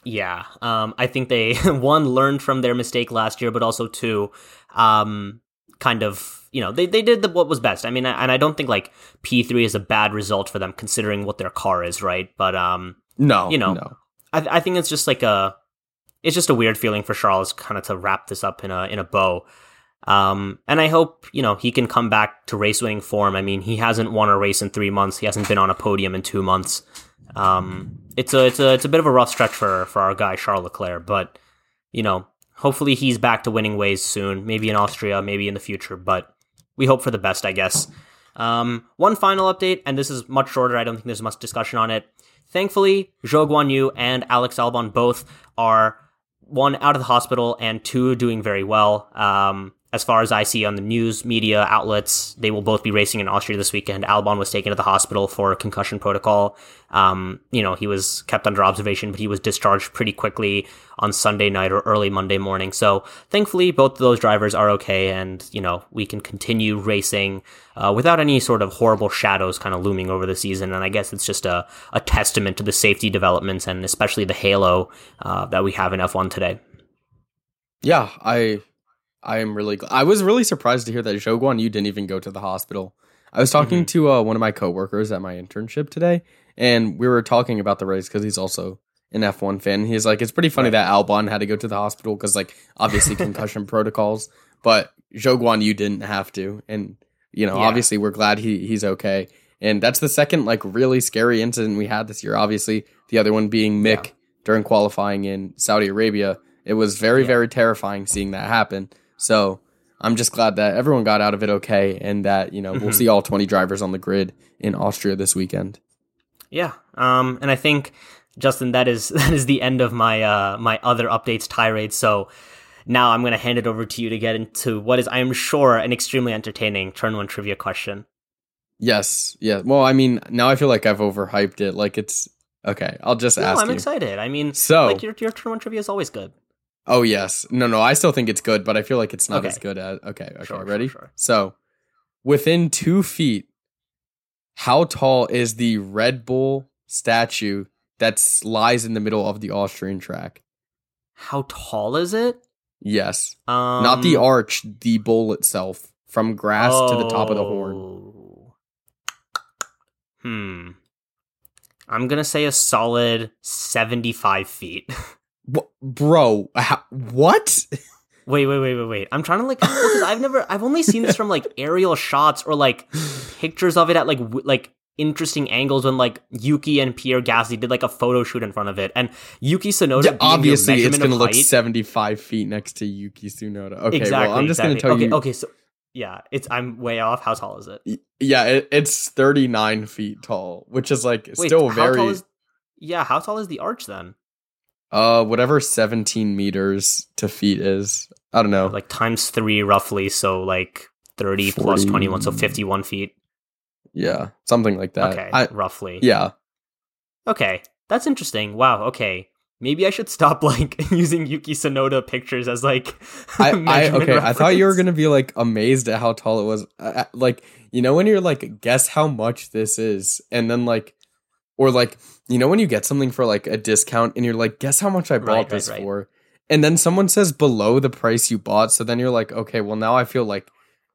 yeah, um, I think they one learned from their mistake last year, but also two, um, kind of. You know, they, they did the, what was best. I mean, and I don't think, like, P three is a bad result for them considering what their car is, right? But, um... No, you know, no. I, I think it's just, like, a... It's just a weird feeling for Charles kind of to wrap this up in a in a bow. Um, and I hope, you know, he can come back to race-winning form. I mean, he hasn't won a race in three months. He hasn't been on a podium in two months. Um, it's a, it's a, it's a bit of a rough stretch for, for our guy, Charles Leclerc. But, you know, hopefully he's back to winning ways soon. Maybe in Austria, maybe in the future, but... We hope for the best, I guess. Um, one final update, and this is much shorter. I don't think there's much discussion on it. Thankfully, Zhou Guanyu and Alex Albon both are, one, out of the hospital, and two, doing very well. Um, As far as I see on the news media outlets, they will both be racing in Austria this weekend. Albon was taken to the hospital for a concussion protocol. Um, you know, he was kept under observation, but he was discharged pretty quickly on Sunday night or early Monday morning. So thankfully, both of those drivers are okay. And, you know, we can continue racing uh, without any sort of horrible shadows kind of looming over the season. And I guess it's just a, a testament to the safety developments and especially the halo uh, that we have in F one today. Yeah, I... I am really glad. I was really surprised to hear that Zhou Guanyu didn't even go to the hospital. I was talking mm-hmm. to uh, one of my coworkers at my internship today, and we were talking about the race because he's also an F one fan. He's like, it's pretty funny right. that Albon had to go to the hospital because, like, obviously concussion protocols, but Zhou Guanyu didn't have to. And, you know, yeah. obviously we're glad he he's okay. And that's the second, like, really scary incident we had this year. Obviously, the other one being Mick yeah. during qualifying in Saudi Arabia. It was very, yeah. very terrifying seeing that happen. So I'm just glad that everyone got out of it okay and that, you know, we'll mm-hmm. see all twenty drivers on the grid in Austria this weekend. Yeah. Um, and I think, Justin, that is that is the end of my uh, my other updates tirade. So now I'm going to hand it over to you to get into what is, I am sure, an extremely entertaining turn one trivia question. Yes. Yeah. Well, I mean, now I feel like I've overhyped it. Like it's okay. I'll just no, ask I'm you. excited. I mean, so, like your, your turn one trivia is always good. Oh, yes. No, no, I still think it's good, but I feel like it's not okay. as good as... Okay, okay, sure, ready? Sure, sure. So, within two feet, how tall is the Red Bull statue that lies in the middle of the Austrian track? How tall is it? Yes. Um, not the arch, the bull itself. From grass oh. to the top of the horn. Hmm. I'm going to say a solid seventy-five feet. B- bro how- what wait wait wait wait wait! I'm trying to like because I've never I've only seen this from like aerial shots or like pictures of it at like w- like interesting angles when like Yuki and Pierre Gasly did like a photo shoot in front of it, and Yuki Tsunoda yeah, obviously it's gonna look height, seventy-five feet next to Yuki Tsunoda. Okay, exactly, well I'm just exactly. gonna tell okay, you okay so yeah it's I'm way off. How tall is it? Yeah, it, it's thirty-nine feet tall, which is like wait, still how very tall is, yeah how tall is the arch then? Uh, whatever seventeen meters to feet is. I don't know. Like times three roughly. So like thirty forty plus twenty-one. So fifty-one feet. Yeah. Something like that. Okay. I, roughly. Yeah. Okay. That's interesting. Wow. Okay. Maybe I should stop like using Yuki Tsunoda pictures as like. I, I okay. Reference. I thought you were going to be like amazed at how tall it was. Uh, like, you know, when you're like, guess how much this is. And then like, or like, you know, when you get something for like a discount and you're like, guess how much I bought right, this right, right. for? And then someone says below the price you bought. So then you're like, okay, well now I feel like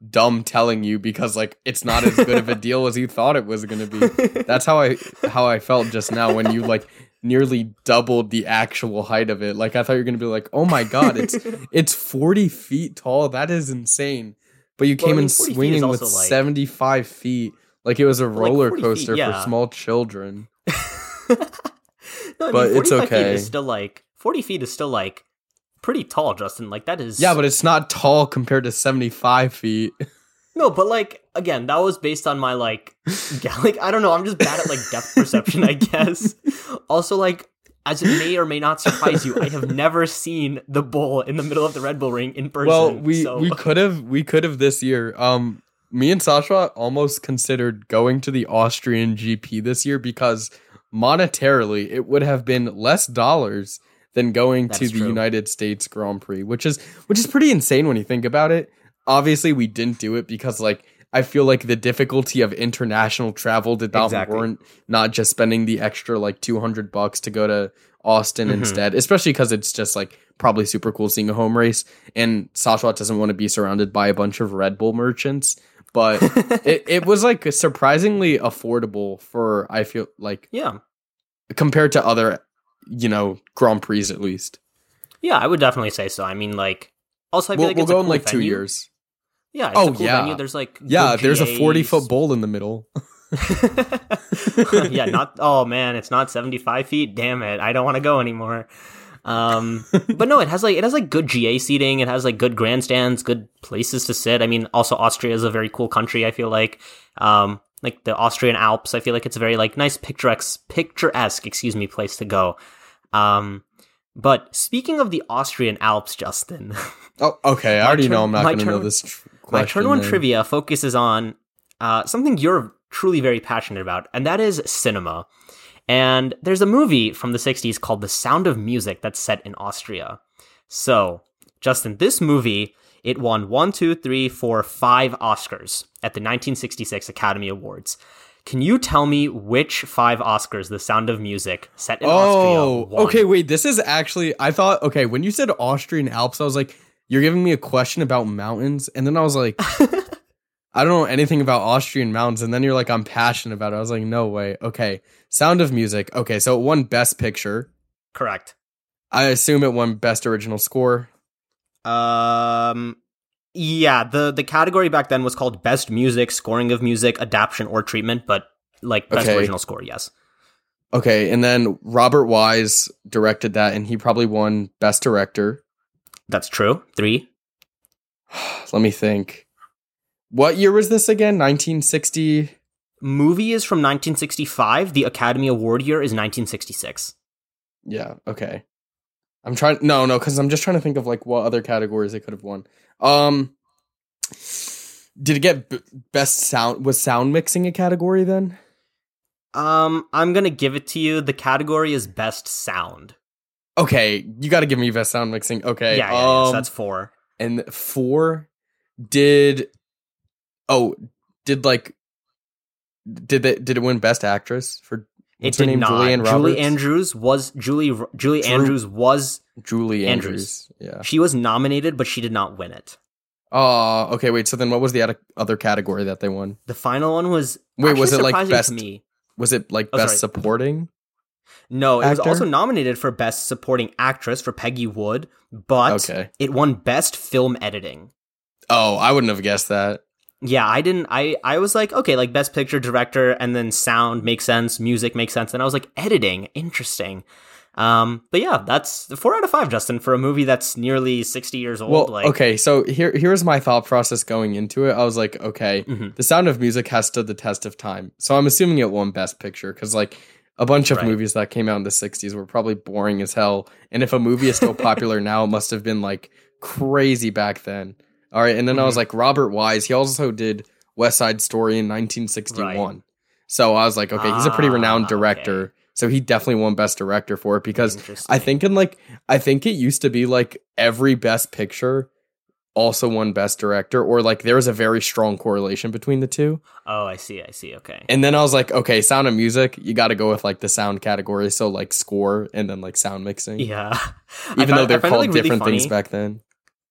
dumb telling you because like, it's not as good of a deal as you thought it was going to be. That's how I, how I felt just now when you like nearly doubled the actual height of it. Like I thought you were going to be like, oh my God, it's, it's forty feet tall. That is insane. But you well, came I mean, in swinging with like... seventy-five feet. Like it was a roller like coaster feet, yeah. for small children. No, but I mean, it's okay. Feet is still like forty feet is still like pretty tall, Justin. Like that is yeah, but it's not tall compared to seventy-five feet. No, but like again, that was based on my like yeah, like I don't know. I'm just bad at like depth perception, I guess. Also, like as it may or may not surprise you, I have never seen the bull in the middle of the Red Bull Ring in person. Well, we so. we could have we could have this year. Um, me and Sashwat almost considered going to the Austrian G P this year because. Monetarily, it would have been less dollars than going That's to the true. United States Grand Prix, which is which is pretty insane when you think about it. Obviously, we didn't do it because, like, I feel like the difficulty of international travel did not exactly. warrant not just spending the extra like two hundred bucks to go to Austin mm-hmm. instead, especially because it's just like probably super cool seeing a home race. And Sashwat doesn't want to be surrounded by a bunch of Red Bull merchants. But it, it was like surprisingly affordable for, I feel like, yeah, compared to other, you know, Grand Prix at least. Yeah, I would definitely say so. I mean, like, also, I feel we'll, like we'll it's go a cool in like venue. two years. Yeah. It's oh, a cool yeah. venue. There's like, yeah, there's G As. A forty foot bowl in the middle. Yeah, not, oh man, it's not seventy-five feet. Damn it. I don't want to go anymore. um but no it has like it has like good G A seating, it has like good grandstands, good places to sit. I mean, also Austria is a very cool country. I feel like um like the Austrian Alps, I feel like it's a very like nice picturesque picturesque excuse me place to go. um But speaking of the Austrian Alps, Justin. Oh, okay. I already turn, know I'm not going to know this tr- question. My turn one trivia focuses on uh, something you're truly very passionate about, and that is cinema. And there's a movie from the sixties called The Sound of Music that's set in Austria. So, Justin, this movie, it won one, two, three, four, five Oscars at the nineteen sixty-six Academy Awards. Can you tell me which five Oscars The Sound of Music set in oh, Austria won? Okay, wait, this is actually, I thought, okay, when you said Austrian Alps, I was like, you're giving me a question about mountains. And then I was like, I don't know anything about Austrian mountains. And then you're like, I'm passionate about it. I was like, no way. Okay, Sound of Music. Okay, so it won Best Picture. Correct. I assume it won Best Original Score. Um, yeah, the, the category back then was called Best Music, Scoring of Music, Adaption, or Treatment, but like Best okay. Original Score, yes. Okay, and then Robert Wise directed that, and he probably won Best Director. That's true. Three. Let me think. What year was this again? nineteen sixty? Movie is from nineteen sixty-five. The Academy Award year is nineteen sixty-six. Yeah, okay. I'm trying. No, no, because I'm just trying to think of like what other categories they could have won. Um, did it get b- best sound? Was sound mixing a category then? Um, I'm gonna give it to you. The category is best sound. Okay, you got to give me best sound mixing. Okay, yeah, yeah, um, yeah. So that's four. And four did. Oh, did like did they did it win best actress for? What's it did name? Not. Julie, Julie Andrews was Julie. Julie Drew, Andrews was Julie Andrews. Andrews. Yeah, she was nominated, but she did not win it. Oh, uh, okay. Wait. So then, what was the other category that they won? The final one was wait. Was it like best? Me. Was it like oh, best sorry. supporting? No, it actor? was also nominated for best supporting actress for Peggy Wood, but okay. it won best film editing. Oh, I wouldn't have guessed that. Yeah, I didn't, I, I was like, okay, like best picture, director, and then sound makes sense, music makes sense, and I was like, editing, interesting. Um, but yeah, that's four out of five, Justin, for a movie that's nearly sixty years old. Well, like, okay, so here here's my thought process going into it. I was like, okay, mm-hmm. The Sound of Music has stood the test of time, so I'm assuming it won best picture, because like a bunch of right. movies that came out in the sixties were probably boring as hell, and if a movie is still popular now, it must have been like crazy back then. All right, and then mm-hmm. I was like, Robert Wise, he also did West Side Story in nineteen sixty-one. Right. So I was like, okay, ah, he's a pretty renowned director. Okay. So he definitely won Best Director for it because I think in like I think it used to be like every Best Picture also won Best Director, or like there was a very strong correlation between the two. Oh, I see, I see, okay. And then I was like, okay, Sound of Music, you got to go with like the sound category, so like score and then like sound mixing. Yeah, even found, though they're called it, like, really different funny. Things back then.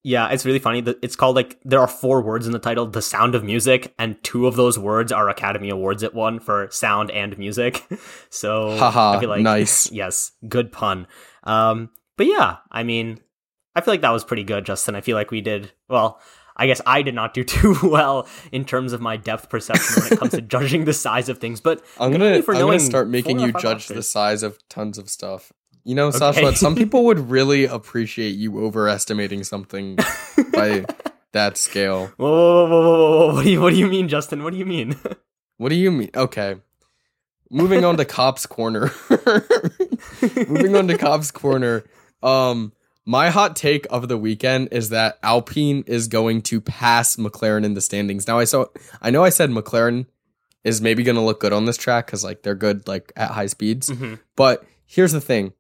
Yeah, it's really funny. It's called, like, there are four words in the title, The Sound of Music, and two of those words are Academy Awards it won for sound and music. So, haha, I feel like, nice. Yes, good pun. Um, but yeah, I mean, I feel like that was pretty good, Justin. I feel like we did, well, I guess I did not do too well in terms of my depth perception when it comes to judging the size of things. But I'm going to start making you judge the size of tons of stuff. You know, okay. Sashwat, some people would really appreciate you overestimating something by that scale. Whoa, whoa, whoa, whoa, whoa. What do you, what do you mean, Justin? What do you mean? What do you mean? Okay. Moving on to Cop's Corner. Moving on to Cop's Corner. Um, my hot take of the weekend is that Alpine is going to pass McLaren in the standings. Now, I saw, I know I said McLaren is maybe going to look good on this track because, like, they're good, like, at high speeds. Mm-hmm. But here's the thing.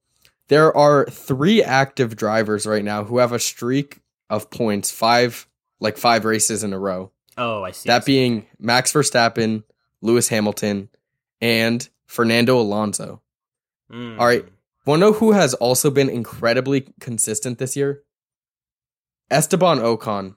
There are three active drivers right now who have a streak of points, five like five races in a row. Oh, I see. That I see. Being Max Verstappen, Lewis Hamilton, and Fernando Alonso. Mm. All right. Want to know who has also been incredibly consistent this year? Esteban Ocon.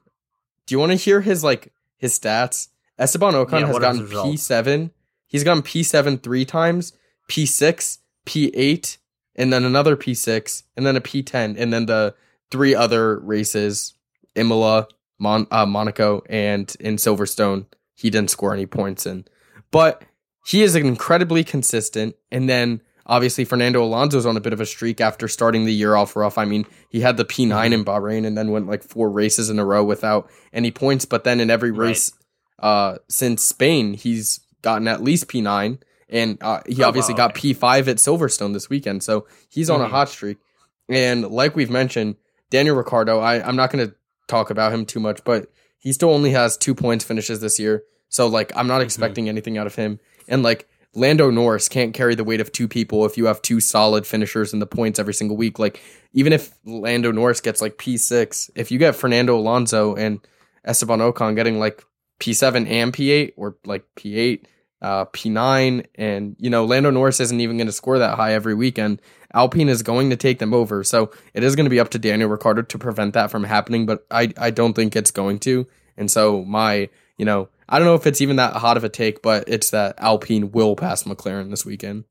Do you want to hear his like his stats? Esteban Ocon yeah, has gotten P seven. He's gotten P seven three times, P six, P eight, and then another P six, and then a P ten, and then the three other races, Imola, Mon- uh, Monaco, and in Silverstone, he didn't score any points in. But he is incredibly consistent, and then obviously Fernando Alonso's on a bit of a streak after starting the year off rough. I mean, he had the P nine in Bahrain, and then went like four races in a row without any points, but then in every race right. uh, since Spain, he's gotten at least P nine. And uh, he obviously oh, wow, got okay. P five at Silverstone this weekend, so he's on mm-hmm. a hot streak. And like we've mentioned, Daniel Ricciardo, I, I'm not going to talk about him too much, but he still only has two points finishes this year. So, like, I'm not expecting mm-hmm. anything out of him. And, like, Lando Norris can't carry the weight of two people if you have two solid finishers in the points every single week. Like, even if Lando Norris gets, like, P six, if you get Fernando Alonso and Esteban Ocon getting, like, P seven and P eight, or, like, P eight, uh, P nine, and, you know, Lando Norris isn't even going to score that high every weekend. Alpine is going to take them over. So it is going to be up to Daniel Ricciardo to prevent that from happening, but I, I don't think it's going to. And so my, you know, I don't know if it's even that hot of a take, but it's that Alpine will pass McLaren this weekend.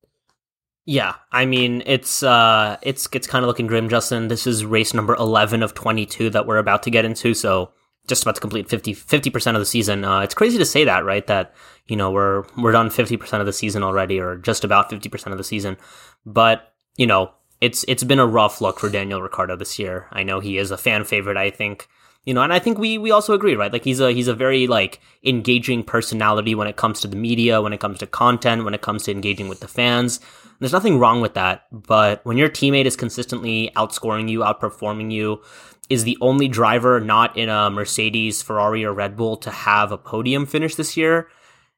Yeah, I mean, it's uh, it's it's kind of looking grim, Justin. This is race number eleven of twenty-two that we're about to get into, so just about to complete fifty percent of the season. Uh, it's crazy to say that, right? That, you know, we're we're done fifty percent of the season already, or just about fifty percent of the season. But, you know, it's it's been a rough look for Daniel Ricciardo this year. I know he is a fan favorite, I think. You know, and I think we we also agree, right? Like, he's a he's a very, like, engaging personality when it comes to the media, when it comes to content, when it comes to engaging with the fans. There's nothing wrong with that. But when your teammate is consistently outscoring you, outperforming you, is the only driver not in a Mercedes, Ferrari, or Red Bull to have a podium finish this year,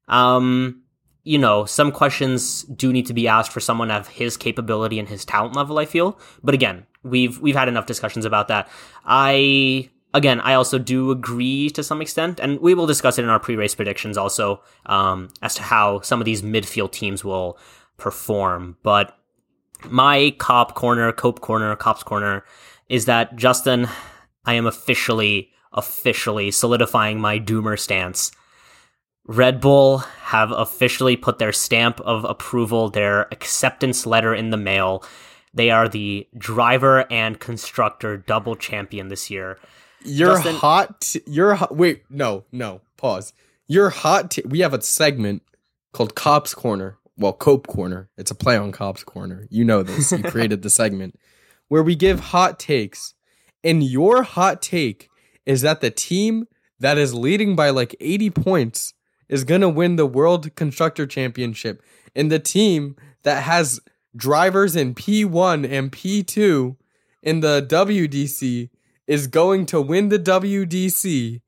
um, you know, some questions do need to be asked for someone of his capability and his talent level, I feel. But again, we've we've had enough discussions about that. I... Again, I also do agree to some extent, and we will discuss it in our pre-race predictions also, um, as to how some of these midfield teams will perform. But my cop corner, cope corner, cop's corner is that, Justin, I am officially, officially solidifying my doomer stance. Red Bull have officially put their stamp of approval, their acceptance letter in the mail. They are the driver and constructor double champion this year. You're Justin, hot. T- you're hot. Wait, no, no. Pause. You're hot. T- we have a segment called Cops Corner. Well, Cope Corner. It's a play on Cops Corner. You know this. You created the segment where we give hot takes. And your hot take is that the team that is leading by like eighty points is going to win the World Constructor Championship. And the team that has drivers in P one and P two in the W D C is going to win the W D C,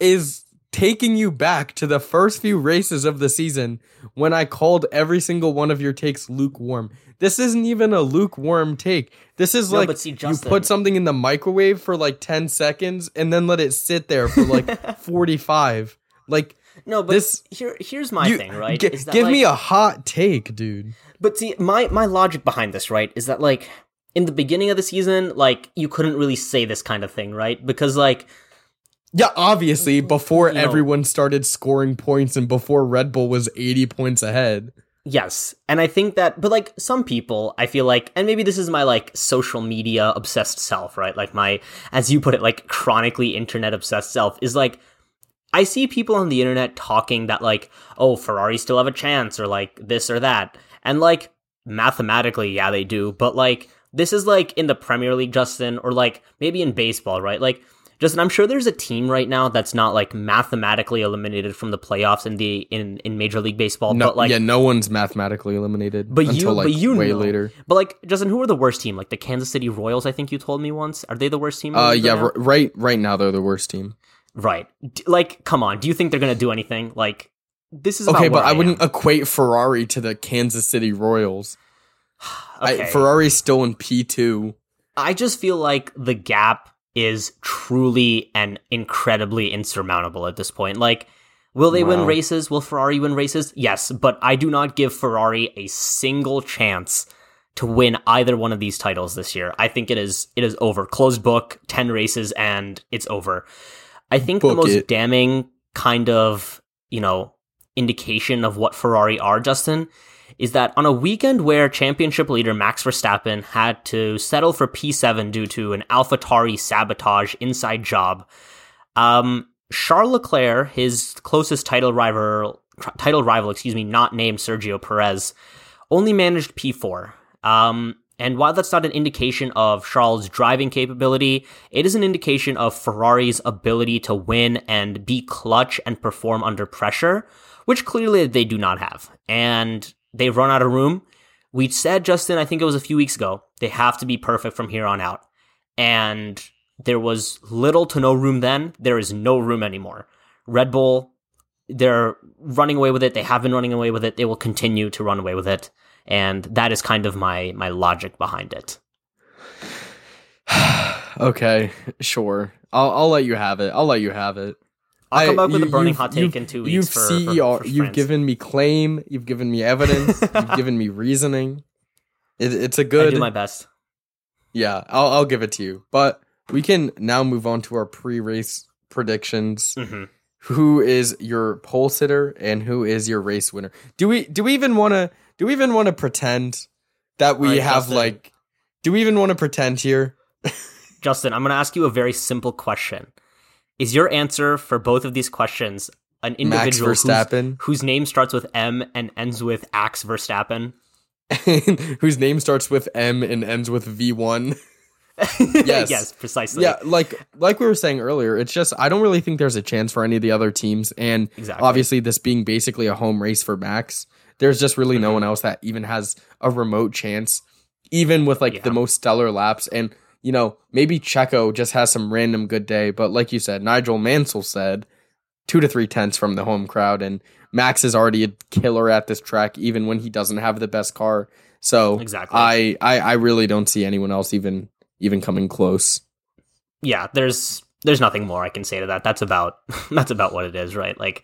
is taking you back to the first few races of the season when I called every single one of your takes lukewarm. This isn't even a lukewarm take. This is no, like see, Justin, you put something in the microwave for like ten seconds and then let it sit there for like forty-five. Like, no, but this, here, here's my you, thing, right? G- is that give like, me a hot take, dude. But see, my, my logic behind this, right, is that like, in the beginning of the season, like, you couldn't really say this kind of thing, right? Because, like... Yeah, obviously, before everyone know, started scoring points and before Red Bull was eighty points ahead. Yes, and I think that... But, like, some people, I feel like... And maybe this is my, like, social media-obsessed self, right? Like, my, as you put it, like, chronically internet-obsessed self is, like... I see people on the internet talking that, like, oh, Ferrari still have a chance, or, like, this or that. And, like, mathematically, yeah, they do, but, like... This is like in the Premier League, Justin, or like maybe in baseball, right? Like, Justin, I'm sure there's a team right now that's not like mathematically eliminated from the playoffs in the in, in Major League Baseball. No, but like, yeah, no one's mathematically eliminated but until you, like but you way know. later. But like, Justin, who are the worst team? Like the Kansas City Royals, I think you told me once. Are they the worst team? Uh, yeah, r- right, right now they're the worst team. Right, D- like, come on, do you think they're gonna do anything? Like, this is about okay, but I, I wouldn't am. equate Ferrari to the Kansas City Royals. Okay. I, Ferrari's still in P two. I just feel like the gap is truly and incredibly insurmountable at this point. Like, will they wow. win races? Will Ferrari win races? Yes, but I do not give Ferrari a single chance to win either one of these titles this year. I think it is it is over. Closed book, ten races, and it's over. I think book the most it. damning kind of, you know, indication of what Ferrari are, Justin, is that on a weekend where championship leader Max Verstappen had to settle for P seven due to an AlphaTauri sabotage inside job, um, Charles Leclerc, his closest title rival, title rival, excuse me, not named Sergio Perez, only managed P four. Um, and while that's not an indication of Charles' driving capability, it is an indication of Ferrari's ability to win and be clutch and perform under pressure, which clearly they do not have. And they've run out of room. we said, Justin, I think it was a few weeks ago, they have to be perfect from here on out. And there was little to no room then. There is no room anymore. Red Bull, they're running away with it. They have been running away with it. They will continue to run away with it. And that is kind of my my logic behind it. Okay, sure. I'll I'll let you have it. I'll let you have it. I'll come up I, with you, a burning hot take in two weeks. You've for, C E R, for, for you've given me claim. You've given me evidence. You've given me reasoning. It, it's a good. I do my best. Yeah, I'll I'll give it to you. But we can now move on to our pre-race predictions. Mm-hmm. Who is your pole sitter and who is your race winner? Do we do we even want to do we even want to pretend that we right, have Justin. like? Do we even want to pretend here? Justin, I'm going to ask you a very simple question. Is your answer for both of these questions an individual Max Verstappen, whose, whose name starts with M and ends with Ax Verstappen? Whose name starts with M and ends with V one? Yes. Yes, precisely. Yeah, like like we were saying earlier, it's just I don't really think there's a chance for any of the other teams. And exactly. Obviously this being basically a home race for Max, there's just really mm-hmm. no one else that even has a remote chance, even with like yeah. the most stellar laps. And you know, maybe Checo just has some random good day, but like you said, Nigel Mansell said two to three tenths from the home crowd, and Max is already a killer at this track, even when he doesn't have the best car. So exactly. I, I, I really don't see anyone else even even coming close. Yeah, there's there's nothing more I can say to that. That's about that's about what it is, right? Like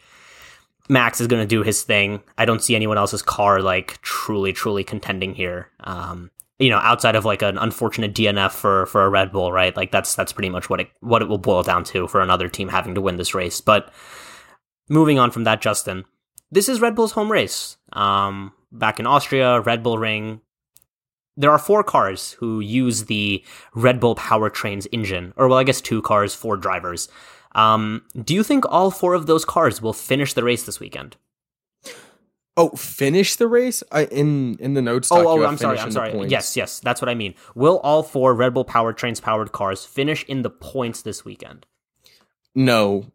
Max is going to do his thing. I don't see anyone else's car like truly, truly contending here. Um, You know, outside of like an unfortunate D N F for for a Red Bull, right? Like that's that's pretty much what it what it will boil down to for another team having to win this race. But moving on from that, Justin, this is Red Bull's home race. Um, back in Austria, Red Bull Ring. There are four cars who use the Red Bull powertrain's engine, or well, I guess two cars, four drivers. Um, do you think all four of those cars will finish the race this weekend? Oh, finish the race? I, in in the notes. Oh, oh I'm sorry. I'm sorry. Yes, yes. That's what I mean. Will all four Red Bull powertrains powered cars finish in the points this weekend? No,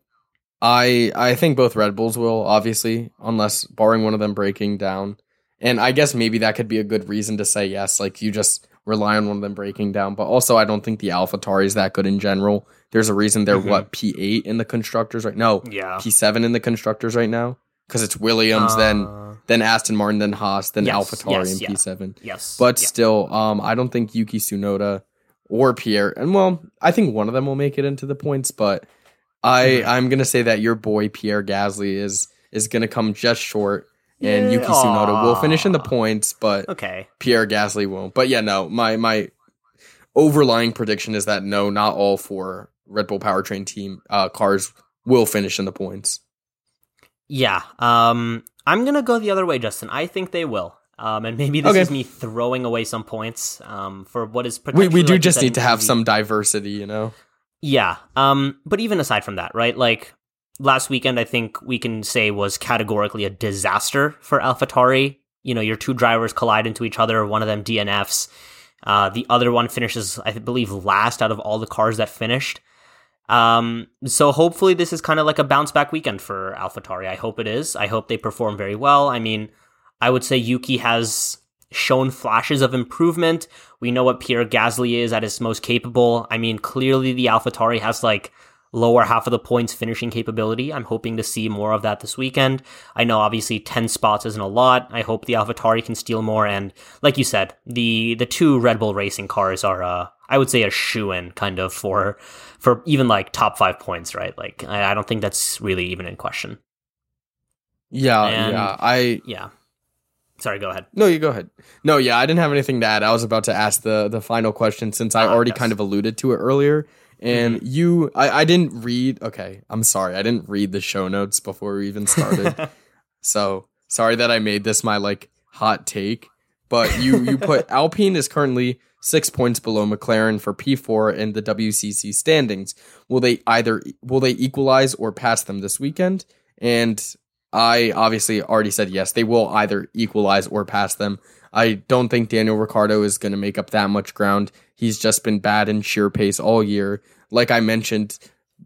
I I think both Red Bulls will, obviously, unless barring one of them breaking down. And I guess maybe that could be a good reason to say yes. Like you just rely on one of them breaking down. But also, I don't think the AlphaTauri is that good in general. There's a reason they're mm-hmm. what P eight in the constructors right now. Yeah, P seven in the constructors right now. Because it's Williams, uh, then then Aston Martin, then Haas, then yes, AlphaTauri yes, and yeah. P seven. Yes, but yeah. still, um, I don't think Yuki Tsunoda or Pierre, and well, I think one of them will make it into the points, but I, I'm going to say that your boy Pierre Gasly is is going to come just short, and yeah. Yuki Tsunoda Aww. will finish in the points, but okay. Pierre Gasly won't. But yeah, no, my, my overlying prediction is that no, not all four Red Bull powertrain team uh, cars will finish in the points. Yeah, um, I'm going to go the other way, Justin. I think they will. Um, and maybe this okay. is me throwing away some points um, for what is potentially... We, we do like just need to have some diversity, you know? Yeah, um, but even aside from that, right? Like, last weekend, I think we can say was categorically a disaster for AlphaTauri. You know, your two drivers collide into each other, one of them D N Fs. Uh, the other one finishes, I believe, last out of all the cars that finished. Um, so hopefully this is kind of like a bounce back weekend for AlphaTauri. I hope it is. I hope they perform very well. I mean, I would say Yuki has shown flashes of improvement. We know what Pierre Gasly is at his most capable. I mean, clearly the AlphaTauri has like lower half of the points finishing capability. I'm hoping to see more of that this weekend. I know obviously ten spots isn't a lot. I hope the AlphaTauri can steal more. And like you said, the, the two Red Bull racing cars are, uh, I would say a shoo-in kind of for for even like top five points, right? Like I, I don't think that's really even in question. Yeah, and, yeah, I yeah. Sorry, go ahead. No, you go ahead. No, yeah, I didn't have anything to add. I was about to ask the the final question since I ah, already yes. kind of alluded to it earlier. And mm-hmm. you, I, I didn't read. Okay, I'm sorry, I didn't read the show notes before we even started. So sorry that I made this my like hot take. But you you put Alpine is currently six points below McLaren for P four in the W C C standings. Will they either will they equalize or pass them this weekend? And I obviously already said yes, they will either equalize or pass them. I don't think Daniel Ricciardo is going to make up that much ground. He's just been bad in sheer pace all year. Like I mentioned,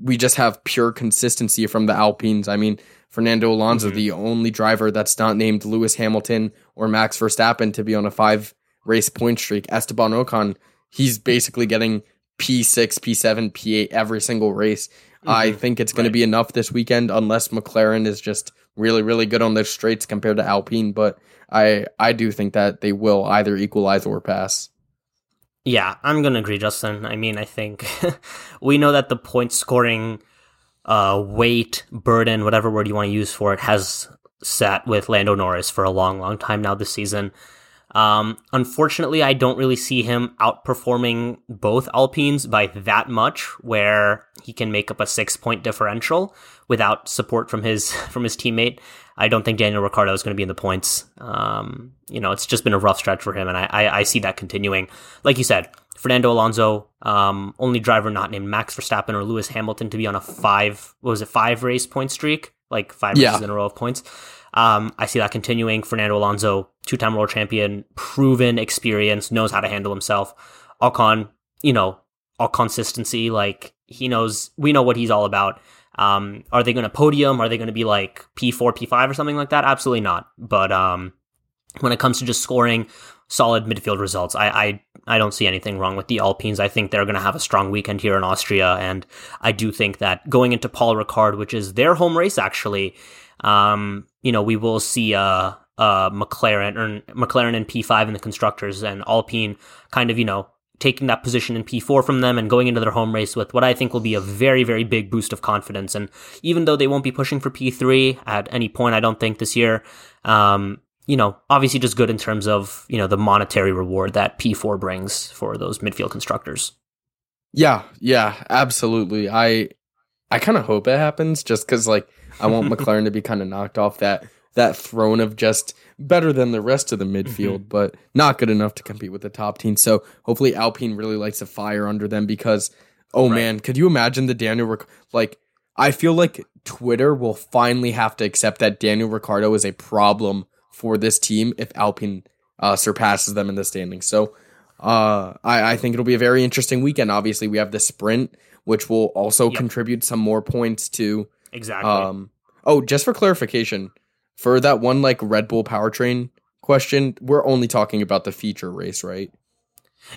we just have pure consistency from the Alpines. I mean, Fernando Alonso, mm-hmm. the only driver that's not named Lewis Hamilton or Max Verstappen to be on a five race point streak. Esteban Ocon, he's basically getting P six, P seven, P eight every single race. Mm-hmm. I think it's going right. to be enough this weekend unless McLaren is just really, really good on their straights compared to Alpine. But I, I do think that they will either equalize or pass. Yeah, I'm going to agree, Justin. I mean, I think we know that the point scoring uh, weight, burden, whatever word you want to use for it, has sat with Lando Norris for a long, long time now this season. Um, unfortunately, I don't really see him outperforming both Alpines by that much, where he can make up a six-point differential without support from his from his teammate. I don't think Daniel Ricciardo is going to be in the points. Um, you know, it's just been a rough stretch for him, and I, I, I see that continuing. Like you said, Fernando Alonso, um, only driver not named Max Verstappen or Lewis Hamilton to be on a five, what was it, five race point streak, like five yeah. races in a row of points. Um, I see that continuing. Fernando Alonso, two-time world champion, proven experience, knows how to handle himself. Ocon, you know, all consistency. Like, he knows, we know what he's all about. Um, are they going to podium? Are they going to be like P four, P five or something like that? Absolutely not. But um, when it comes to just scoring solid midfield results, I, I, I don't see anything wrong with the Alpines. I think they're going to have a strong weekend here in Austria. And I do think that going into Paul Ricard, which is their home race, actually, um, you know, we will see uh, uh, McLaren or McLaren in P five in the constructors, and Alpine kind of, you know, taking that position in P four from them and going into their home race with what I think will be a very, very big boost of confidence. And even though they won't be pushing for P three at any point, I don't think this year, um, you know, obviously just good in terms of, you know, the monetary reward that P four brings for those midfield constructors. Yeah, yeah, absolutely. I, I kind of hope it happens just because, like, I want McLaren to be kind of knocked off that that throne of just better than the rest of the midfield, mm-hmm. but not good enough to compete with the top team. So hopefully Alpine really lights a fire under them because, oh right. man, could you imagine the Daniel Ric- like, I feel like Twitter will finally have to accept that Daniel Ricciardo is a problem for this team if Alpine uh, surpasses them in the standings. So uh, I, I think it'll be a very interesting weekend. Obviously, we have the sprint, which will also yep. contribute some more points to... Exactly. Um, oh, just for clarification, for that one like Red Bull powertrain question, we're only talking about the feature race, right?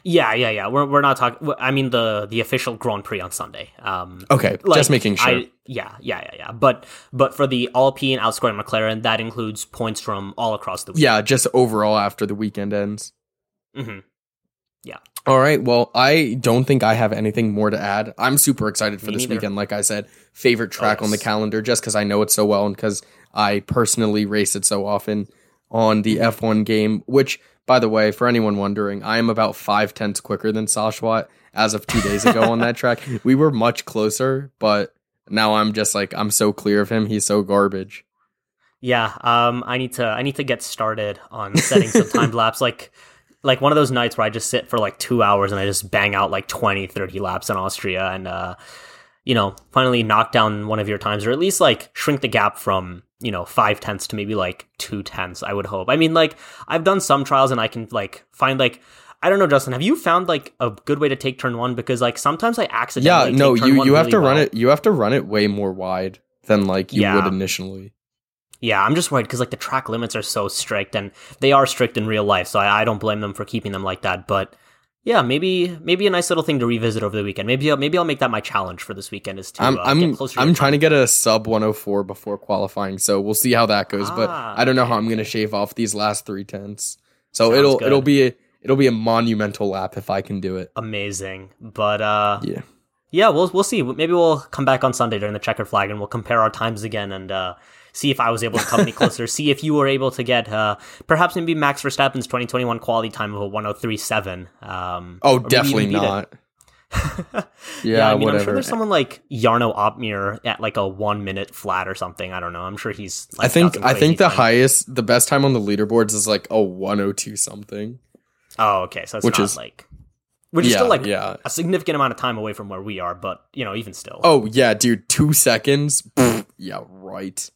Yeah, yeah, yeah. We're we're not talking. I mean the the official Grand Prix on Sunday. Um, okay, like, just making sure. I, yeah, yeah, yeah, yeah. But but for the Alpine outscoring McLaren, that includes points from all across the weekend. Yeah, just overall after the weekend ends. Mm-hmm. Yeah. All right. Well, I don't think I have anything more to add. I'm super excited for Me this neither. weekend. Like I said, favorite track oh, yes. on the calendar, just because I know it so well and because I personally race it so often on the F one game, which, by the way, for anyone wondering, I am about five tenths quicker than Sashwat as of two days ago on that track. We were much closer, but now I'm just like, I'm so clear of him. He's so garbage. Yeah. Um, I need to, I need to get started on setting some time lapse. Like, Like one of those nights where I just sit for like two hours and I just bang out like twenty, thirty laps in Austria and, uh, you know, finally knock down one of your times or at least like shrink the gap from, you know, five tenths to maybe like two tenths, I would hope. I mean, like I've done some trials and I can like find like, I don't know, Justin, have you found like a good way to take turn one? Because like sometimes I accidentally yeah, no, take turn you, one you have really to run well. it. You have to run it way more wide than like you yeah. would initially. Yeah, I'm just worried because like the track limits are so strict, and they are strict in real life, so I, I don't blame them for keeping them like that. But yeah, maybe maybe a nice little thing to revisit over the weekend. Maybe maybe I'll make that my challenge for this weekend is to I'm, uh, I'm, get closer. I'm to trying time. to get a sub one oh four before qualifying, so we'll see how that goes. Ah, but I don't know okay. how I'm going to shave off these last three tenths. So Sounds it'll good. it'll be a, it'll be a monumental lap if I can do it. Amazing, but uh, yeah, yeah, we'll we'll see. Maybe we'll come back on Sunday during the checkered flag, and we'll compare our times again and. Uh, See if I was able to come any closer. See if you were able to get uh, perhaps maybe Max Verstappen's twenty twenty-one quality time of a one oh three point seven. Um, oh, definitely not. yeah, yeah, I mean, whatever. I'm sure there's someone like Jarno Opmeer at like a one minute flat or something. I don't know. I'm sure he's. Like, I think I think the time. highest, the best time on the leaderboards is like a one oh two something. Oh, okay. So it's which not is, like. Which yeah, is still like yeah. a significant amount of time away from where we are, but you know, even still. Oh, yeah, dude. Two seconds. Pfft, yeah, right.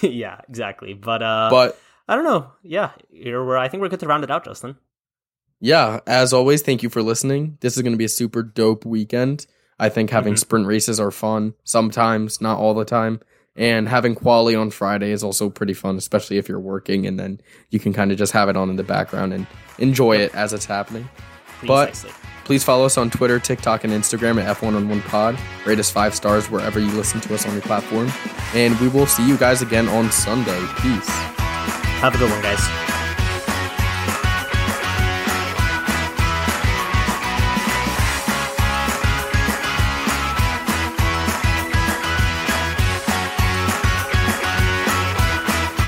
yeah, exactly. But uh, but I don't know. Yeah, here we're, I think we're good to round it out, Justin. Yeah, as always, thank you for listening. This is going to be a super dope weekend. I think having mm-hmm. sprint races are fun sometimes, not all the time. And having quali on Friday is also pretty fun, especially if you're working, and then you can kind of just have it on in the background and enjoy it as it's happening. Please but nicely. Please follow us on Twitter, TikTok, and Instagram at F one on one pod. Rate us five stars wherever you listen to us on your platform. And we will see you guys again on Sunday. Peace. Have a good one, guys.